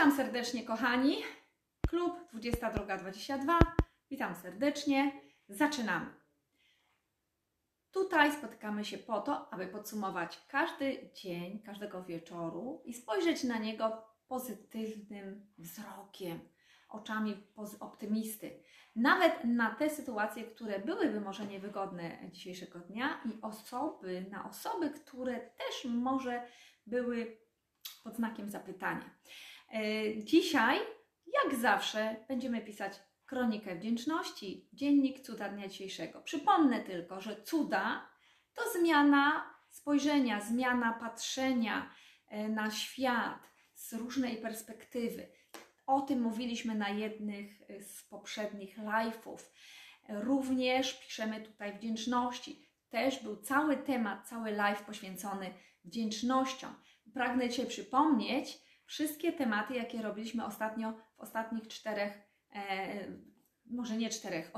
Witam serdecznie, kochani. Klub 22.22. Witam serdecznie. Zaczynamy. Tutaj spotykamy się po to, aby podsumować każdy dzień, każdego wieczoru i spojrzeć na niego pozytywnym wzrokiem, oczami optymisty. Nawet na te sytuacje, które byłyby może niewygodne dzisiejszego dnia i na osoby, które też może były pod znakiem zapytania. Dzisiaj, jak zawsze, będziemy pisać kronikę wdzięczności, dziennik cuda dnia dzisiejszego. Przypomnę tylko, że cuda to zmiana spojrzenia, zmiana patrzenia na świat z różnej perspektywy. O tym mówiliśmy na jednych z poprzednich live'ów. Również piszemy tutaj wdzięczności. Też był cały temat, cały live poświęcony wdzięcznościom. Pragnę Cię przypomnieć wszystkie tematy, jakie robiliśmy ostatnio w ostatnich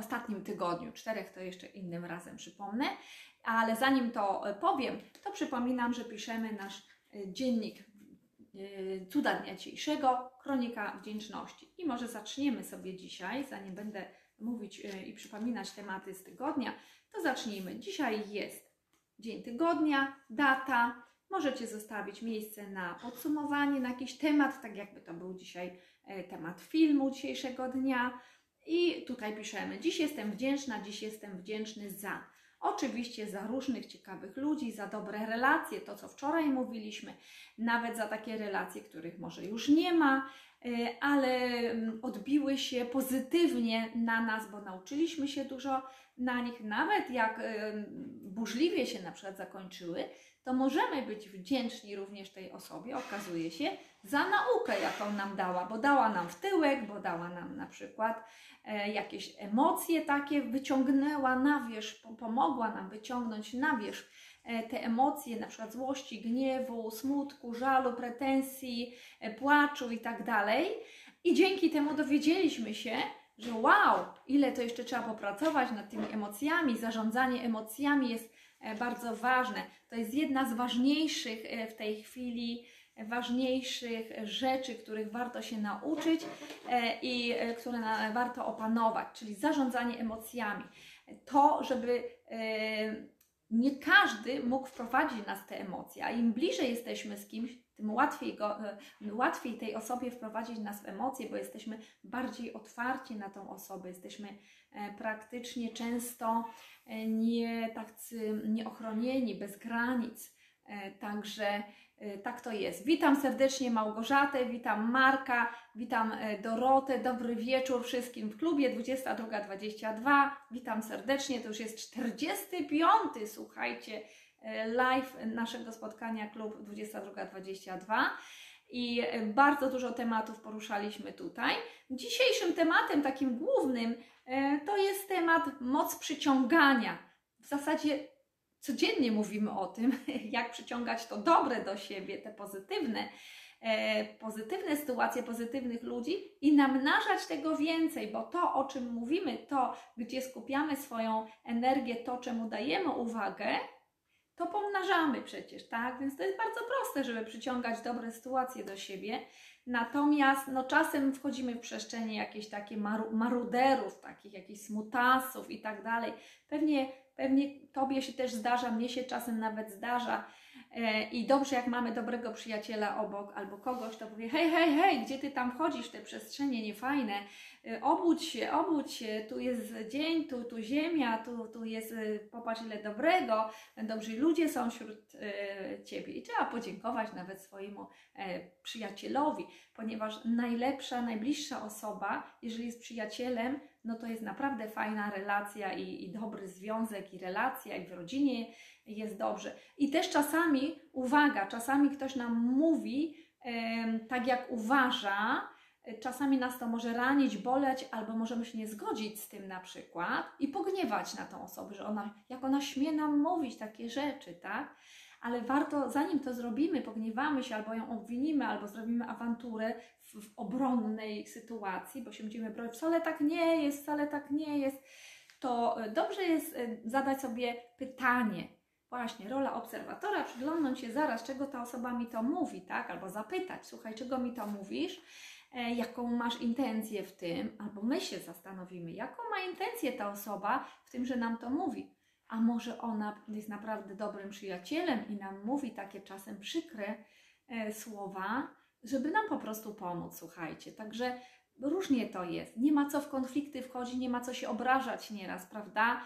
ostatnim tygodniu, to jeszcze innym razem przypomnę, ale zanim to powiem, to przypominam, że piszemy nasz dziennik cuda dnia dzisiejszego, kronika wdzięczności. I może zaczniemy sobie dzisiaj, zanim będę mówić i przypominać tematy z tygodnia, to zacznijmy. Dzisiaj jest dzień tygodnia, data. Możecie zostawić miejsce na podsumowanie, na jakiś temat, tak jakby to był dzisiaj temat filmu dzisiejszego dnia. I tutaj piszemy: dziś jestem wdzięczna, dziś jestem wdzięczny za. Oczywiście za różnych ciekawych ludzi, za dobre relacje, to co wczoraj mówiliśmy, nawet za takie relacje, których może już nie ma, ale odbiły się pozytywnie na nas, bo nauczyliśmy się dużo na nich, nawet jak burzliwie się na przykład zakończyły, to możemy być wdzięczni również tej osobie, okazuje się, za naukę, jaką nam dała, bo dała nam w tyłek, bo dała nam na przykład jakieś emocje takie, wyciągnęła na wierzch, pomogła nam wyciągnąć na wierzch te emocje, na przykład złości, gniewu, smutku, żalu, pretensji, płaczu i tak dalej. I dzięki temu dowiedzieliśmy się, że wow, ile to jeszcze trzeba popracować nad tymi emocjami, zarządzanie emocjami jest bardzo ważne. To jest jedna z ważniejszych w tej chwili, ważniejszych rzeczy, których warto się nauczyć i które warto opanować, czyli zarządzanie emocjami. To, żeby nie każdy mógł wprowadzić nas w te emocje, a im bliżej jesteśmy z kimś, tym łatwiej tej osobie wprowadzić nas w emocje, bo jesteśmy bardziej otwarci na tą osobę, jesteśmy praktycznie często nieochronieni, bez granic. Także tak to jest. Witam serdecznie Małgorzatę, witam Marka, witam Dorotę. Dobry wieczór wszystkim w klubie 22.22. Witam serdecznie. To już jest 45. Słuchajcie, live naszego spotkania Klub 22.22. I bardzo dużo tematów poruszaliśmy tutaj. Dzisiejszym tematem takim głównym to jest temat moc przyciągania. W zasadzie codziennie mówimy o tym, jak przyciągać to dobre do siebie, te pozytywne sytuacje, pozytywnych ludzi i namnażać tego więcej, bo to, o czym mówimy, to, gdzie skupiamy swoją energię, to, czemu dajemy uwagę, to pomnażamy przecież, tak? Więc to jest bardzo proste, żeby przyciągać dobre sytuacje do siebie. Natomiast no, czasem wchodzimy w przestrzenie jakieś takie maruderów, takich jakichś smutasów i tak dalej. Pewnie Tobie się też zdarza, mnie się czasem nawet zdarza i dobrze, jak mamy dobrego przyjaciela obok albo kogoś, to powie: hej, hej, hej, gdzie Ty tam chodzisz w te przestrzenie niefajne, obudź się, tu jest dzień, tu ziemia, tu jest, popatrz ile dobrego, dobrzy ludzie są wśród Ciebie. I trzeba podziękować nawet swojemu przyjacielowi, ponieważ najlepsza, najbliższa osoba, jeżeli jest przyjacielem, no to jest naprawdę fajna relacja i dobry związek, i relacja, i w rodzinie jest dobrze. I też czasami, uwaga, czasami ktoś nam mówi tak jak uważa, czasami nas to może ranić, boleć, albo możemy się nie zgodzić z tym na przykład i pogniewać na tą osobę, że jak ona śmie nam mówić takie rzeczy, tak? Ale warto, zanim to zrobimy, pogniewamy się, albo ją obwinimy, albo zrobimy awanturę w obronnej sytuacji, bo się będziemy bronić, wcale tak nie jest, to dobrze jest zadać sobie pytanie, właśnie rola obserwatora, przyglądnąć się zaraz, czego ta osoba mi to mówi, tak? Albo zapytać, słuchaj, czego mi to mówisz, jaką masz intencję w tym, albo my się zastanowimy, jaką ma intencję ta osoba w tym, że nam to mówi. A może ona jest naprawdę dobrym przyjacielem i nam mówi takie czasem przykre słowa, żeby nam po prostu pomóc, słuchajcie. Także różnie to jest. Nie ma co w konflikty wchodzić, nie ma co się obrażać nieraz, prawda?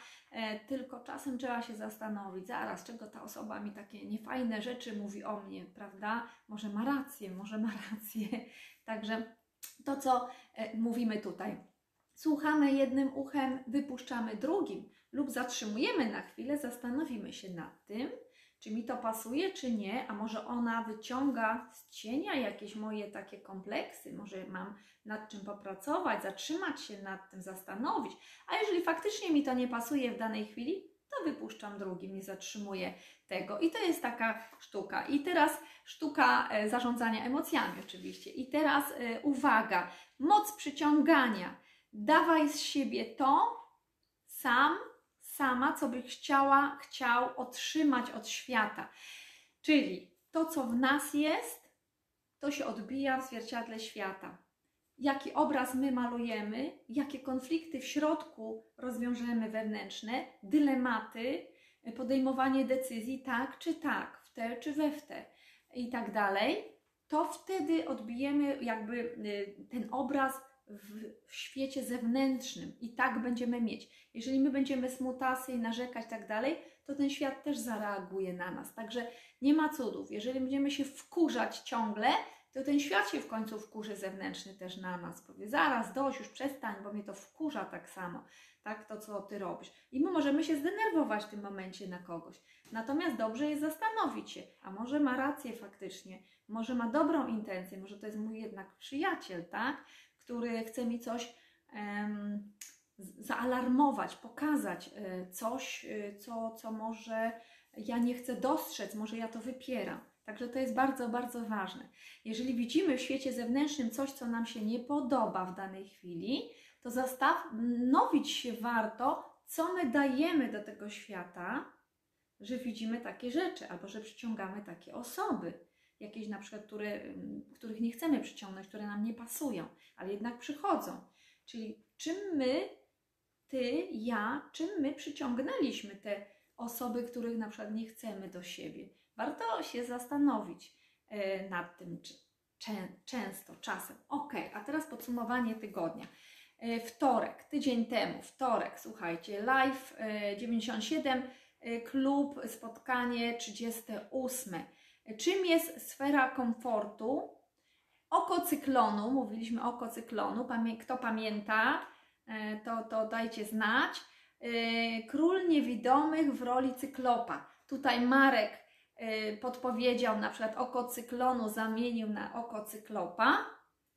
Tylko czasem trzeba się zastanowić, zaraz, czego ta osoba mi takie niefajne rzeczy mówi o mnie, prawda? Może ma rację. Także to, co mówimy tutaj. Słuchamy jednym uchem, wypuszczamy drugim lub zatrzymujemy na chwilę, zastanowimy się nad tym, czy mi to pasuje, czy nie, a może ona wyciąga z cienia jakieś moje takie kompleksy, może mam nad czym popracować, zatrzymać się nad tym, zastanowić, a jeżeli faktycznie mi to nie pasuje w danej chwili, to wypuszczam drugim, nie zatrzymuję tego. I to jest taka sztuka. I teraz sztuka zarządzania emocjami oczywiście. I teraz uwaga, moc przyciągania. Dawaj z siebie to sama, co byś chciał otrzymać od świata. Czyli to, co w nas jest, to się odbija w zwierciadle świata. Jaki obraz my malujemy, jakie konflikty w środku rozwiążemy wewnętrzne, dylematy, podejmowanie decyzji tak, w te czy we w te i tak dalej, to wtedy odbijemy jakby ten obraz w świecie zewnętrznym i tak będziemy mieć. Jeżeli my będziemy smutasy i narzekać i tak dalej, to ten świat też zareaguje na nas. Także nie ma cudów. Jeżeli będziemy się wkurzać ciągle, to ten świat się w końcu wkurzy zewnętrzny też na nas. Powie, zaraz, dość, już przestań, bo mnie to wkurza tak samo. Tak, to co ty robisz. I my możemy się zdenerwować w tym momencie na kogoś. Natomiast dobrze jest zastanowić się, a może ma rację faktycznie, może ma dobrą intencję, może to jest mój jednak przyjaciel, tak? Który chce mi coś zaalarmować, pokazać coś, co może ja nie chcę dostrzec, może ja to wypieram. Także to jest bardzo, bardzo ważne. Jeżeli widzimy w świecie zewnętrznym coś, co nam się nie podoba w danej chwili, to zastanowić się warto, co my dajemy do tego świata, że widzimy takie rzeczy albo że przyciągamy takie osoby. Jakieś na przykład, których nie chcemy przyciągnąć, które nam nie pasują, ale jednak przychodzą. Czyli czym my, ty, ja, czym my przyciągnęliśmy te osoby, których na przykład nie chcemy do siebie. Warto się zastanowić nad tym często, czasem. Ok, a teraz podsumowanie tygodnia. Wtorek, tydzień temu, wtorek, słuchajcie, live 97, klub, spotkanie 38. Czym jest sfera komfortu? Oko cyklonu, mówiliśmy o oko cyklonu, kto pamięta, to dajcie znać. Król niewidomych w roli cyklopa. Tutaj Marek podpowiedział, na przykład oko cyklonu zamienił na oko cyklopa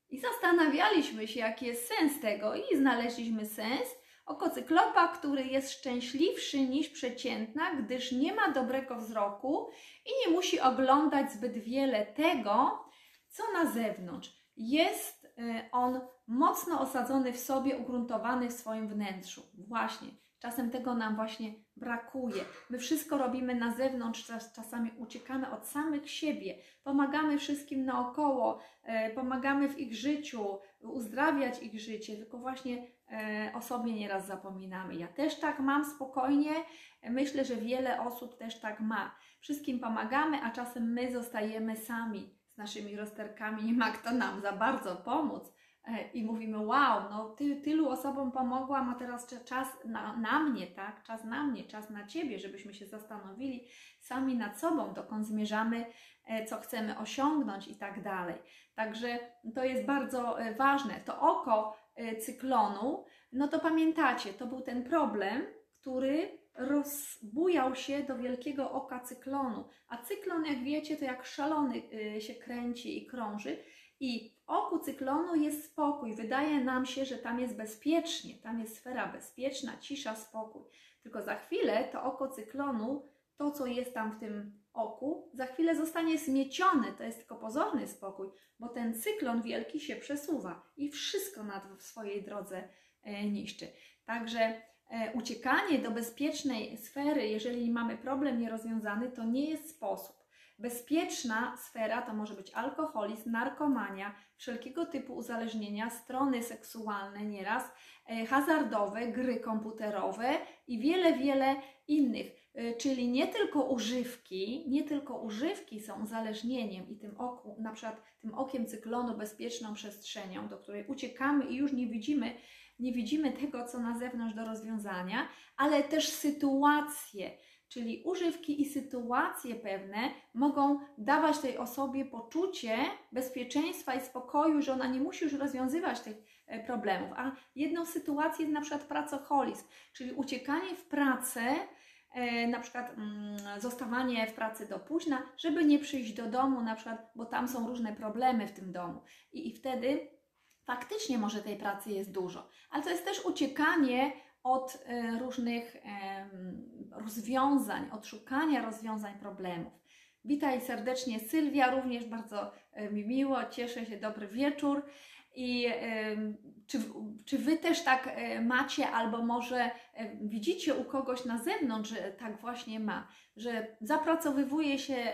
i zastanawialiśmy się, jaki jest sens tego i znaleźliśmy sens. Oko cyklopa, który jest szczęśliwszy niż przeciętna, gdyż nie ma dobrego wzroku i nie musi oglądać zbyt wiele tego, co na zewnątrz. Jest on mocno osadzony w sobie, ugruntowany w swoim wnętrzu. Właśnie, czasem tego nam właśnie brakuje. My wszystko robimy na zewnątrz, czasami uciekamy od samych siebie, pomagamy wszystkim naokoło, pomagamy w ich życiu, uzdrawiać ich życie, tylko właśnie o sobie nieraz zapominamy. Ja też tak mam, spokojnie. Myślę, że wiele osób też tak ma. Wszystkim pomagamy, a czasem my zostajemy sami z naszymi rozterkami. Nie ma kto nam za bardzo pomóc. I mówimy, wow, no tylu osobom pomogłam, a teraz czas na mnie, tak? Czas na mnie, czas na Ciebie, żebyśmy się zastanowili sami nad sobą, dokąd zmierzamy, co chcemy osiągnąć i tak dalej. Także to jest bardzo ważne. To oko cyklonu, no to pamiętacie, to był ten problem, który rozbujał się do wielkiego oka cyklonu. A cyklon, jak wiecie, to jak szalony się kręci i krąży. I w oku cyklonu jest spokój. Wydaje nam się, że tam jest bezpiecznie, tam jest sfera bezpieczna, cisza, spokój. Tylko za chwilę to oko cyklonu, to co jest tam w tym oku, za chwilę zostanie zmiecione. To jest tylko pozorny spokój, bo ten cyklon wielki się przesuwa i wszystko w swojej drodze niszczy. Także uciekanie do bezpiecznej sfery, jeżeli mamy problem nierozwiązany, to nie jest sposób. Bezpieczna sfera to może być alkoholizm, narkomania, wszelkiego typu uzależnienia, strony seksualne nieraz, hazardowe, gry komputerowe i wiele, wiele innych. Czyli nie tylko używki są uzależnieniem i tym oku, na przykład tym okiem cyklonu, bezpieczną przestrzenią, do której uciekamy i już nie widzimy tego, co na zewnątrz do rozwiązania, ale też sytuacje. Czyli używki i sytuacje pewne mogą dawać tej osobie poczucie bezpieczeństwa i spokoju, że ona nie musi już rozwiązywać tych problemów. A jedną sytuację jest na przykład pracoholizm, czyli uciekanie w pracę, na przykład zostawanie w pracy do późna, żeby nie przyjść do domu, na przykład, bo tam są różne problemy w tym domu. I wtedy faktycznie może tej pracy jest dużo. Ale to jest też uciekanie od różnych rozwiązań, od szukania rozwiązań problemów. Witaj serdecznie Sylwia, również bardzo mi miło, cieszę się, dobry wieczór. I czy Wy też tak macie, albo może widzicie u kogoś na zewnątrz, że tak właśnie ma, że zapracowywuje się,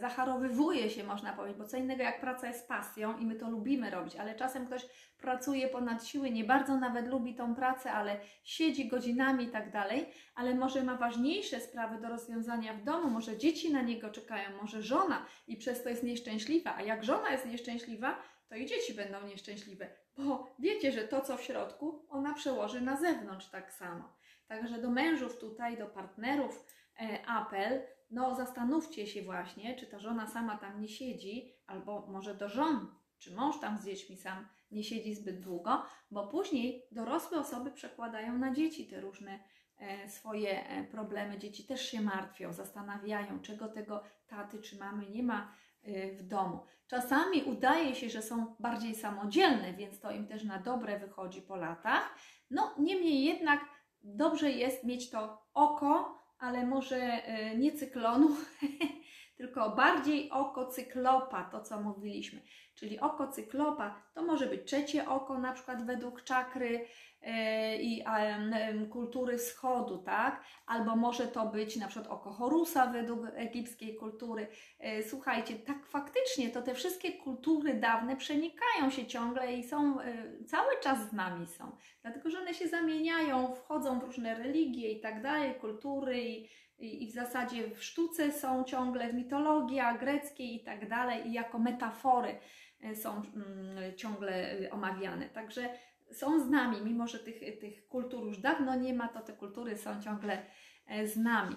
zacharowywuje się, można powiedzieć, bo co innego jak praca jest pasją i my to lubimy robić, ale czasem ktoś pracuje ponad siły, nie bardzo nawet lubi tą pracę, ale siedzi godzinami i tak dalej, ale może ma ważniejsze sprawy do rozwiązania w domu, może dzieci na niego czekają, może żona i przez to jest nieszczęśliwa, a jak żona jest nieszczęśliwa, to i dzieci będą nieszczęśliwe, bo wiecie, że to, co w środku, ona przełoży na zewnątrz tak samo. Także do mężów tutaj, do partnerów apel, no zastanówcie się właśnie, czy ta żona sama tam nie siedzi, albo może do żon, czy mąż tam z dziećmi sam nie siedzi zbyt długo, bo później dorosłe osoby przekładają na dzieci te różne swoje problemy. Dzieci też się martwią, zastanawiają, czego tego taty czy mamy nie ma w domu. Czasami udaje się, że są bardziej samodzielne, więc to im też na dobre wychodzi po latach. No, niemniej jednak dobrze jest mieć to oko, ale może nie cyklonu, tylko bardziej oko cyklopa, to co mówiliśmy. Czyli oko cyklopa to może być trzecie oko, na przykład według czakry i kultury wschodu, tak? Albo może to być na przykład oko Horusa według egipskiej kultury. Słuchajcie, tak faktycznie to te wszystkie kultury dawne przenikają się ciągle i są, cały czas z nami są. Dlatego, że one się zamieniają, wchodzą w różne religie i tak dalej, kultury i w zasadzie w sztuce są ciągle, w mitologii greckiej i tak dalej i jako metafory są ciągle omawiane. Także są z nami, mimo że tych kultur już dawno nie ma, to te kultury są ciągle z nami.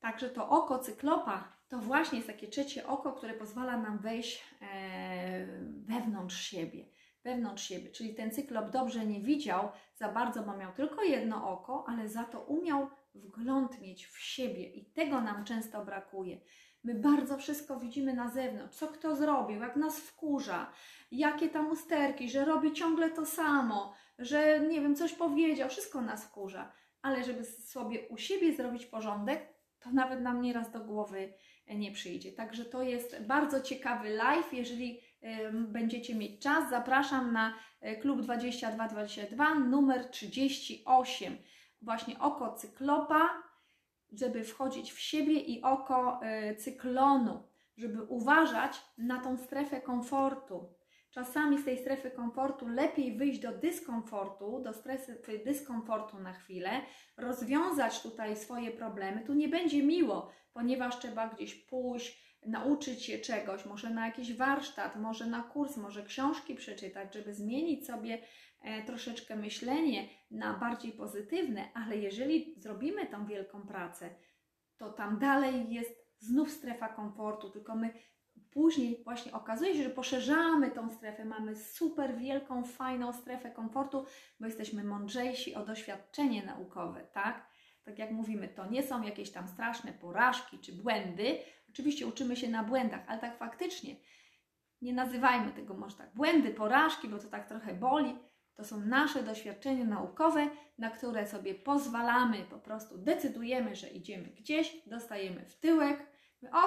Także to oko cyklopa to właśnie jest takie trzecie oko, które pozwala nam wejść wewnątrz siebie. Czyli ten cyklop dobrze nie widział za bardzo, bo miał tylko jedno oko, ale za to umiał wgląd mieć w siebie i tego nam często brakuje. My bardzo wszystko widzimy na zewnątrz, co kto zrobił, jak nas wkurza, jakie tam usterki, że robi ciągle to samo, że nie wiem, coś powiedział, wszystko nas wkurza, ale żeby sobie u siebie zrobić porządek, to nawet nam nieraz do głowy nie przyjdzie. Także to jest bardzo ciekawy live, jeżeli będziecie mieć czas, zapraszam na klub 2222 numer 38, właśnie oko cyklopa, żeby wchodzić w siebie i oko cyklonu, żeby uważać na tą strefę komfortu. Czasami z tej strefy komfortu lepiej wyjść do dyskomfortu, do strefy dyskomfortu na chwilę, rozwiązać tutaj swoje problemy. Tu nie będzie miło, ponieważ trzeba gdzieś pójść, nauczyć się czegoś, może na jakiś warsztat, może na kurs, może książki przeczytać, żeby zmienić sobie troszeczkę myślenie na bardziej pozytywne, ale jeżeli zrobimy tą wielką pracę, to tam dalej jest znów strefa komfortu, tylko my później właśnie okazuje się, że poszerzamy tą strefę, mamy super wielką, fajną strefę komfortu, bo jesteśmy mądrzejsi o doświadczenie naukowe, tak? Tak jak mówimy, to nie są jakieś tam straszne porażki czy błędy. Oczywiście uczymy się na błędach, ale tak faktycznie nie nazywajmy tego może tak błędy, porażki, bo to tak trochę boli. To są nasze doświadczenia naukowe, na które sobie pozwalamy, po prostu decydujemy, że idziemy gdzieś, dostajemy w tyłek.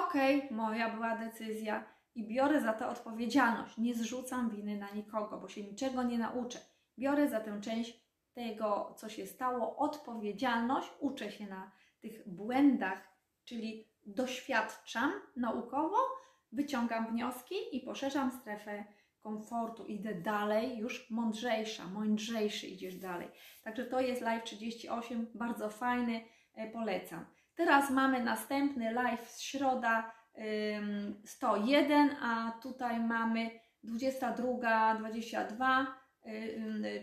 Okej, moja była decyzja i biorę za to odpowiedzialność. Nie zrzucam winy na nikogo, bo się niczego nie nauczę. Biorę za tę część tego, co się stało, odpowiedzialność, uczę się na tych błędach, czyli doświadczam naukowo, wyciągam wnioski i poszerzam strefę komfortu, idę dalej, już mądrzejsza, mądrzejszy idziesz dalej. Także to jest live 38, bardzo fajny, polecam. Teraz mamy następny live, środa 101, a tutaj mamy 22, 22,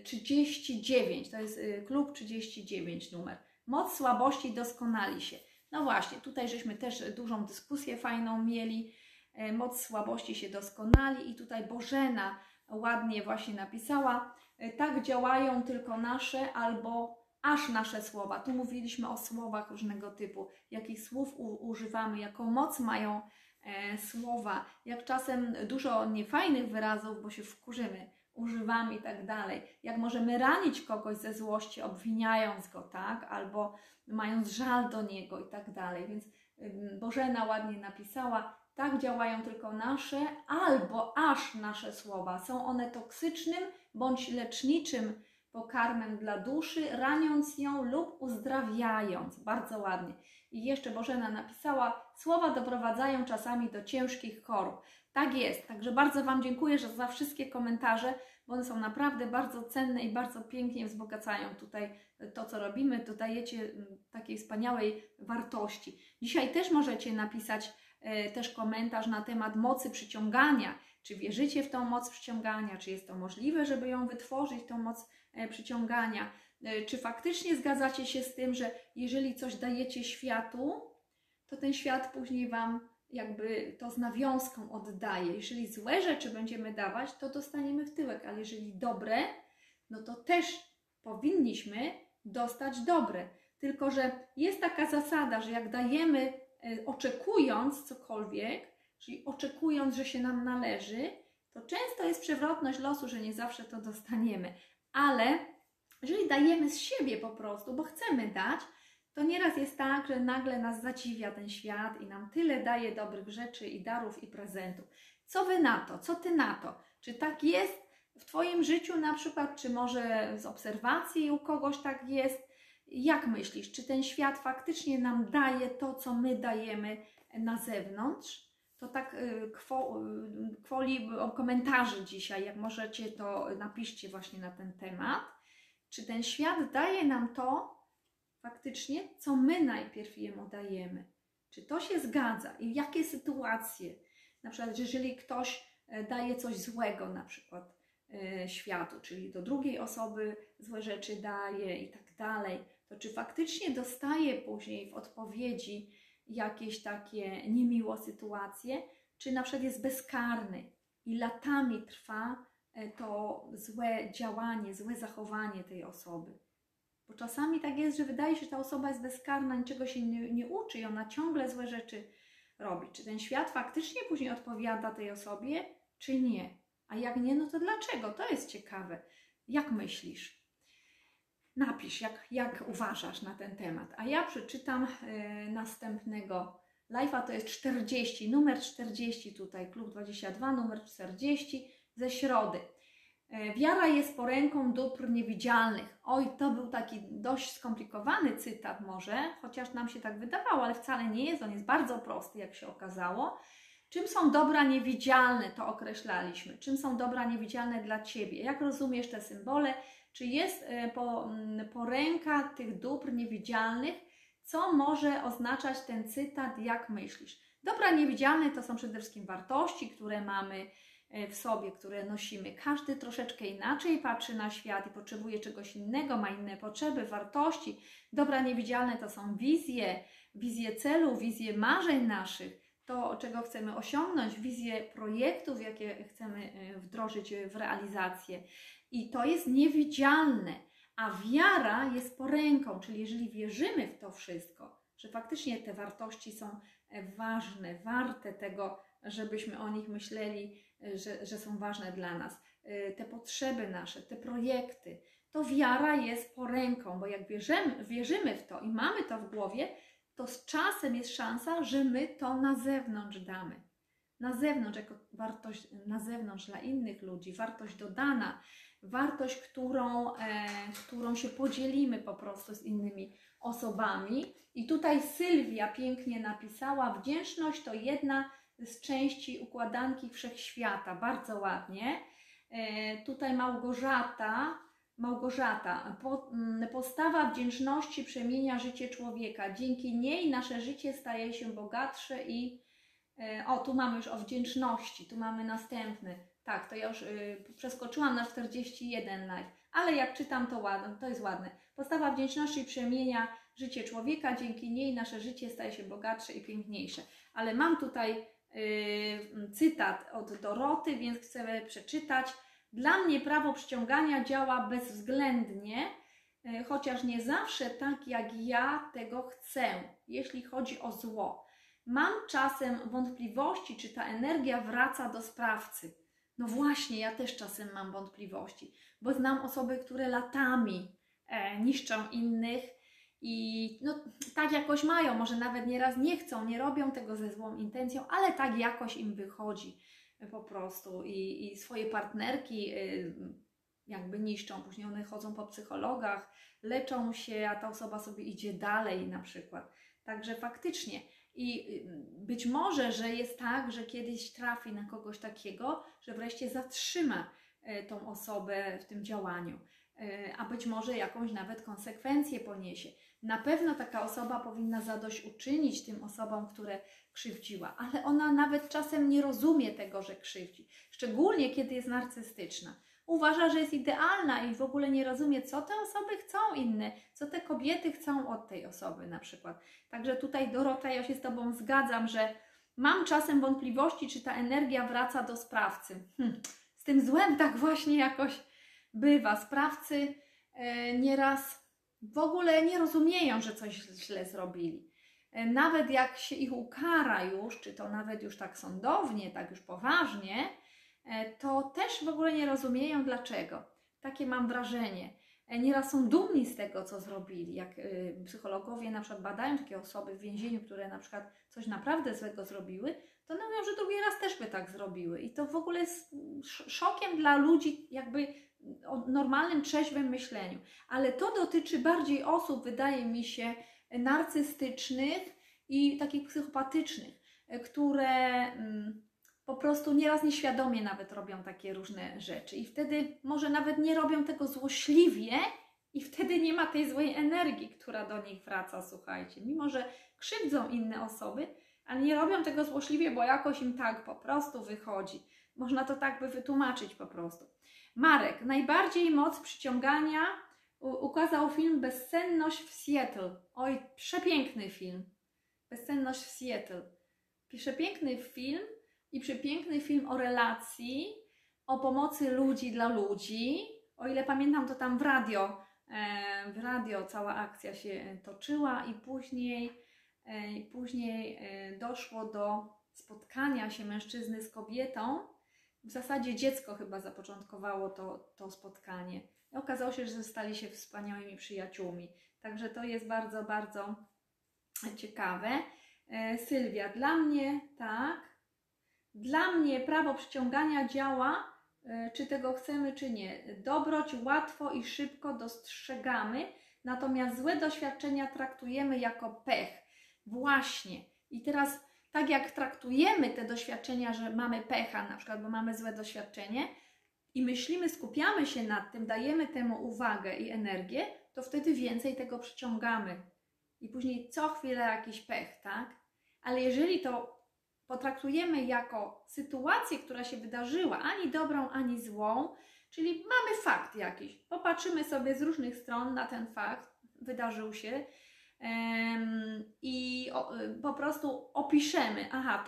39, to jest klub 39 numer. Moc słabości, doskonali się. No właśnie, tutaj żeśmy też dużą dyskusję fajną mieli. Moc słabości się doskonali i tutaj Bożena ładnie właśnie napisała, tak działają tylko nasze albo aż nasze słowa. Tu mówiliśmy o słowach różnego typu, jakich słów używamy, jaką moc mają słowa, jak czasem dużo niefajnych wyrazów, bo się wkurzymy, używamy i tak dalej. Jak możemy ranić kogoś ze złości, obwiniając go, tak, albo mając żal do niego i tak dalej. Więc Bożena ładnie napisała, tak działają tylko nasze albo aż nasze słowa. Są one toksycznym bądź leczniczym pokarmem dla duszy, raniąc ją lub uzdrawiając. Bardzo ładnie. I jeszcze Bożena napisała, słowa doprowadzają czasami do ciężkich chorób. Tak jest. Także bardzo Wam dziękuję za wszystkie komentarze, bo one są naprawdę bardzo cenne i bardzo pięknie wzbogacają tutaj to, co robimy. Dodajecie takiej wspaniałej wartości. Dzisiaj też możecie napisać też komentarz na temat mocy przyciągania. Czy wierzycie w tą moc przyciągania? Czy jest to możliwe, żeby ją wytworzyć, tą moc przyciągania? Czy faktycznie zgadzacie się z tym, że jeżeli coś dajecie światu, to ten świat później Wam jakby to z nawiązką oddaje. Jeżeli złe rzeczy będziemy dawać, to dostaniemy w tyłek, ale jeżeli dobre, no to też powinniśmy dostać dobre. Tylko że jest taka zasada, że jak dajemy oczekując cokolwiek, czyli oczekując, że się nam należy, to często jest przewrotność losu, że nie zawsze to dostaniemy. Ale jeżeli dajemy z siebie po prostu, bo chcemy dać, to nieraz jest tak, że nagle nas zadziwia ten świat i nam tyle daje dobrych rzeczy i darów i prezentów. Co Wy na to? Co Ty na to? Czy tak jest w Twoim życiu na przykład? Czy może z obserwacji u kogoś tak jest? Jak myślisz? Czy ten świat faktycznie nam daje to, co my dajemy na zewnątrz? To tak kwoli komentarzy dzisiaj, jak możecie, to napiszcie właśnie na ten temat. Czy ten świat daje nam to faktycznie, co my najpierw jemu dajemy? Czy to się zgadza? I jakie sytuacje? Na przykład, jeżeli ktoś daje coś złego na przykład światu, czyli do drugiej osoby złe rzeczy daje i tak dalej, to czy faktycznie dostaje później w odpowiedzi jakieś takie niemiłe sytuacje, czy na przykład jest bezkarny i latami trwa to złe działanie, złe zachowanie tej osoby. Bo czasami tak jest, że wydaje się, że ta osoba jest bezkarna, niczego się nie uczy i ona ciągle złe rzeczy robi. Czy ten świat faktycznie później odpowiada tej osobie, czy nie? A jak nie, no to dlaczego? To jest ciekawe. Jak myślisz? Napisz, jak uważasz na ten temat. A ja przeczytam następnego live'a, to jest 40, numer 40 tutaj, klub 22, numer 40 ze środy. Wiara jest poręką dóbr niewidzialnych. Oj, to był taki dość skomplikowany cytat może, chociaż nam się tak wydawało, ale wcale nie jest, on jest bardzo prosty, jak się okazało. Czym są dobra niewidzialne, to określaliśmy. Czym są dobra niewidzialne dla Ciebie? Jak rozumiesz te symbole? Czy jest poręka tych dóbr niewidzialnych? Co może oznaczać ten cytat? Jak myślisz? Dobra niewidzialne to są przede wszystkim wartości, które mamy w sobie, które nosimy. Każdy troszeczkę inaczej patrzy na świat i potrzebuje czegoś innego, ma inne potrzeby, wartości. Dobra niewidzialne to są wizje, wizje celu, wizje marzeń naszych, to czego chcemy osiągnąć, wizje projektów, jakie chcemy wdrożyć w realizację. I to jest niewidzialne, a wiara jest poręką, czyli jeżeli wierzymy w to wszystko, że faktycznie te wartości są ważne, warte tego, żebyśmy o nich myśleli, że są ważne dla nas, te potrzeby nasze, te projekty, to wiara jest poręką, bo jak wierzymy w to i mamy to w głowie, to z czasem jest szansa, że my to na zewnątrz damy. Na zewnątrz, jako wartość na zewnątrz dla innych ludzi, wartość dodana, wartość, którą się podzielimy po prostu z innymi osobami. I tutaj Sylwia pięknie napisała, wdzięczność to jedna z części układanki wszechświata. Bardzo ładnie. Tutaj Małgorzata, postawa wdzięczności przemienia życie człowieka. Dzięki niej nasze życie staje się bogatsze i... O, tu mamy już o wdzięczności, tu mamy następny. Tak, to ja już przeskoczyłam na 41 live, ale jak czytam, to ładne, to jest ładne. Postawa wdzięczności przemienia życie człowieka, dzięki niej nasze życie staje się bogatsze i piękniejsze. Ale mam tutaj cytat od Doroty, więc chcę przeczytać. Dla mnie prawo przyciągania działa bezwzględnie, chociaż nie zawsze tak, jak ja tego chcę, jeśli chodzi o zło. Mam czasem wątpliwości, czy ta energia wraca do sprawcy. No właśnie, ja też czasem mam wątpliwości, bo znam osoby, które latami niszczą innych i no, tak jakoś mają, może nawet nieraz nie chcą, nie robią tego ze złą intencją, ale tak jakoś im wychodzi po prostu i swoje partnerki jakby niszczą. Później one chodzą po psychologach, leczą się, a ta osoba sobie idzie dalej na przykład. Także faktycznie. I być może, że jest tak, że kiedyś trafi na kogoś takiego, że wreszcie zatrzyma tą osobę w tym działaniu, a być może jakąś nawet konsekwencję poniesie. Na pewno taka osoba powinna zadośćuczynić tym osobom, które krzywdziła, ale ona nawet czasem nie rozumie tego, że krzywdzi, szczególnie kiedy jest narcystyczna. Uważa, że jest idealna i w ogóle nie rozumie, co te osoby chcą inne, co te kobiety chcą od tej osoby na przykład. Także tutaj Dorota, ja się z Tobą zgadzam, że mam czasem wątpliwości, czy ta energia wraca do sprawcy. Z tym złem tak właśnie jakoś bywa. Sprawcy nieraz w ogóle nie rozumieją, że coś źle zrobili. Nawet jak się ich ukara już, czy to nawet już tak sądownie, tak już poważnie, to też w ogóle nie rozumieją dlaczego. Takie mam wrażenie. Nieraz są dumni z tego, co zrobili. Jak psychologowie na przykład badają takie osoby w więzieniu, które na przykład coś naprawdę złego zrobiły, to one mówią, że drugi raz też by tak zrobiły. I to w ogóle jest szokiem dla ludzi jakby o normalnym, trzeźwym myśleniu. Ale to dotyczy bardziej osób, wydaje mi się, narcystycznych i takich psychopatycznych, które... po prostu nieraz nieświadomie nawet robią takie różne rzeczy i wtedy może nawet nie robią tego złośliwie i wtedy nie ma tej złej energii, która do nich wraca, słuchajcie. Mimo, że krzywdzą inne osoby, ale nie robią tego złośliwie, bo jakoś im tak po prostu wychodzi. Można to tak by wytłumaczyć po prostu. Marek, najbardziej moc przyciągania ukazał film Bezsenność w Seattle. Oj, przepiękny film. Bezsenność w Seattle. Przepiękny film. I przepiękny film o relacji, o pomocy ludzi dla ludzi. O ile pamiętam, to tam w radio cała akcja się toczyła i później doszło do spotkania się mężczyzny z kobietą. W zasadzie dziecko chyba zapoczątkowało to spotkanie. I okazało się, że stali się wspaniałymi przyjaciółmi. Także to jest bardzo, bardzo ciekawe. Sylwia, dla mnie tak. Dla mnie prawo przyciągania działa, czy tego chcemy, czy nie. Dobroć łatwo i szybko dostrzegamy, natomiast złe doświadczenia traktujemy jako pech. Właśnie. I teraz tak jak traktujemy te doświadczenia, że mamy pecha, na przykład, bo mamy złe doświadczenie i myślimy, skupiamy się nad tym, dajemy temu uwagę i energię, to wtedy więcej tego przyciągamy. I później co chwilę jakiś pech, tak? Ale jeżeli to potraktujemy jako sytuację, która się wydarzyła, ani dobrą, ani złą, czyli mamy fakt jakiś. Popatrzymy sobie z różnych stron na ten fakt, wydarzył się i po prostu opiszemy, aha,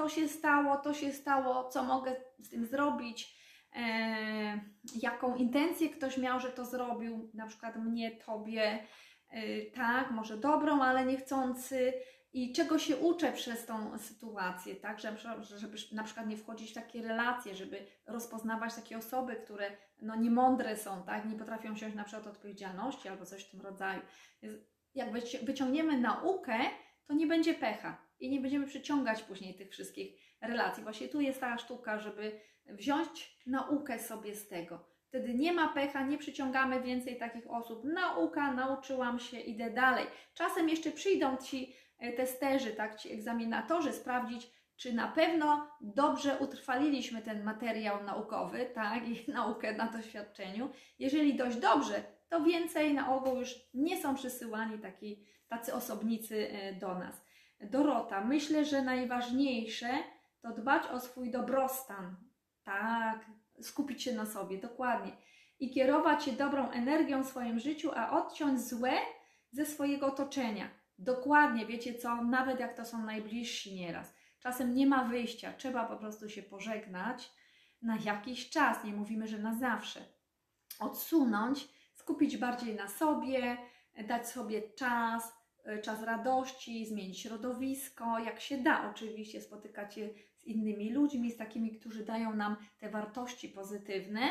to się stało, co mogę z tym zrobić, jaką intencję ktoś miał, że to zrobił, na przykład mnie, tobie, tak, może dobrą, ale niechcący, i czego się uczę przez tą sytuację, tak, żeby na przykład nie wchodzić w takie relacje, żeby rozpoznawać takie osoby, które no, niemądre są, tak, nie potrafią wziąć na przykład odpowiedzialności albo coś w tym rodzaju. Jak wyciągniemy naukę, to nie będzie pecha i nie będziemy przyciągać później tych wszystkich relacji. Właśnie tu jest ta sztuka, żeby wziąć naukę sobie z tego, Wtedy nie ma pecha, nie przyciągamy więcej takich osób. Nauka, nauczyłam się, idę dalej. Czasem jeszcze przyjdą ci testerzy, tak, ci egzaminatorzy sprawdzić, czy na pewno dobrze utrwaliliśmy ten materiał naukowy, tak, i naukę na doświadczeniu. Jeżeli dość dobrze, to więcej na ogół już nie są przysyłani tacy osobnicy do nas. Dorota, myślę, że najważniejsze to dbać o swój dobrostan. Tak, skupić się na sobie, dokładnie. I kierować się dobrą energią w swoim życiu, a odciąć złe ze swojego otoczenia. Dokładnie, wiecie co, nawet jak to są najbliżsi nieraz. Czasem nie ma wyjścia, trzeba po prostu się pożegnać na jakiś czas, nie mówimy, że na zawsze. Odsunąć, skupić bardziej na sobie, dać sobie czas radości, zmienić środowisko, jak się da oczywiście, spotykać się z innymi ludźmi, z takimi, którzy dają nam te wartości pozytywne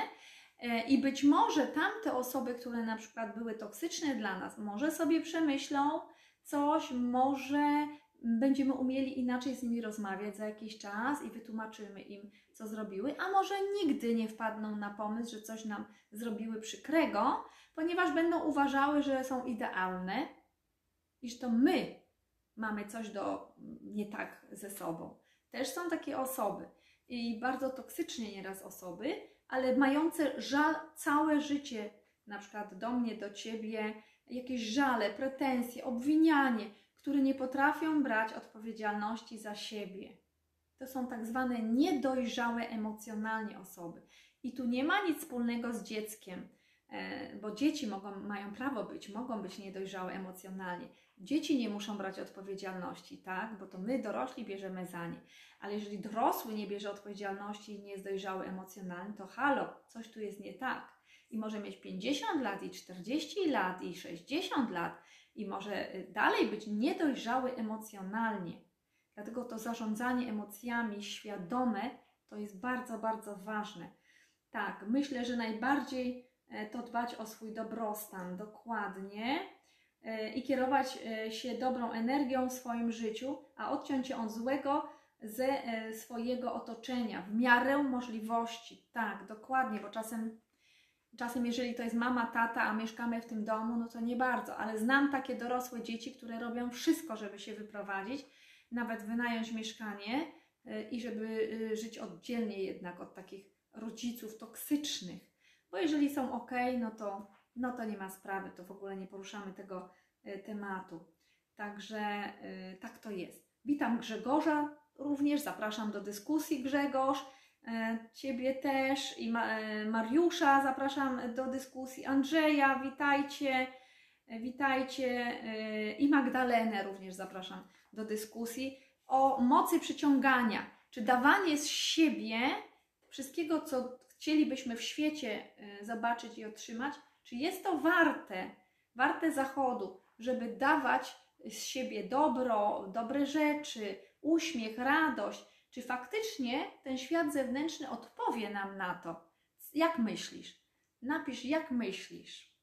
i być może tamte osoby, które na przykład były toksyczne dla nas, może sobie przemyślą coś, może będziemy umieli inaczej z nimi rozmawiać za jakiś czas i wytłumaczymy im, co zrobiły, a może nigdy nie wpadną na pomysł, że coś nam zrobiły przykrego, ponieważ będą uważały, że są idealne, iż to my mamy coś nie tak ze sobą. Też są takie osoby i bardzo toksycznie nieraz osoby, ale mające żal całe życie, na przykład do mnie, do ciebie, jakieś żale, pretensje, obwinianie, które nie potrafią brać odpowiedzialności za siebie. To są tak zwane niedojrzałe emocjonalnie osoby. I tu nie ma nic wspólnego z dzieckiem, bo dzieci mają prawo być, mogą być niedojrzałe emocjonalnie. Dzieci nie muszą brać odpowiedzialności, tak? Bo to my, dorośli, bierzemy za nie. Ale jeżeli dorosły nie bierze odpowiedzialności i nie jest dojrzały emocjonalnie, to halo, coś tu jest nie tak. I może mieć 50 lat, i 40 lat, i 60 lat, i może dalej być niedojrzały emocjonalnie. Dlatego to zarządzanie emocjami świadome to jest bardzo, bardzo ważne. Tak, myślę, że najbardziej to dbać o swój dobrostan, dokładnie, i kierować się dobrą energią w swoim życiu, a odciąć się od złego ze swojego otoczenia, w miarę możliwości. Tak, dokładnie, bo czasem, jeżeli to jest mama, tata, a mieszkamy w tym domu, no to nie bardzo, ale znam takie dorosłe dzieci, które robią wszystko, żeby się wyprowadzić, nawet wynająć mieszkanie i żeby żyć oddzielnie jednak od takich rodziców toksycznych. Bo jeżeli są ok, no to nie ma sprawy, to w ogóle nie poruszamy tego tematu. Także tak to jest. Witam Grzegorza również, zapraszam do dyskusji, Grzegorz. Ciebie też i Mariusza zapraszam do dyskusji, Andrzeja, witajcie, witajcie, i Magdalenę również zapraszam do dyskusji o mocy przyciągania, czy dawanie z siebie wszystkiego, co chcielibyśmy w świecie zobaczyć i otrzymać, czy jest to warte zachodu, żeby dawać z siebie dobro, dobre rzeczy, uśmiech, radość. Czy faktycznie ten świat zewnętrzny odpowie nam na to? Jak myślisz? Napisz, jak myślisz.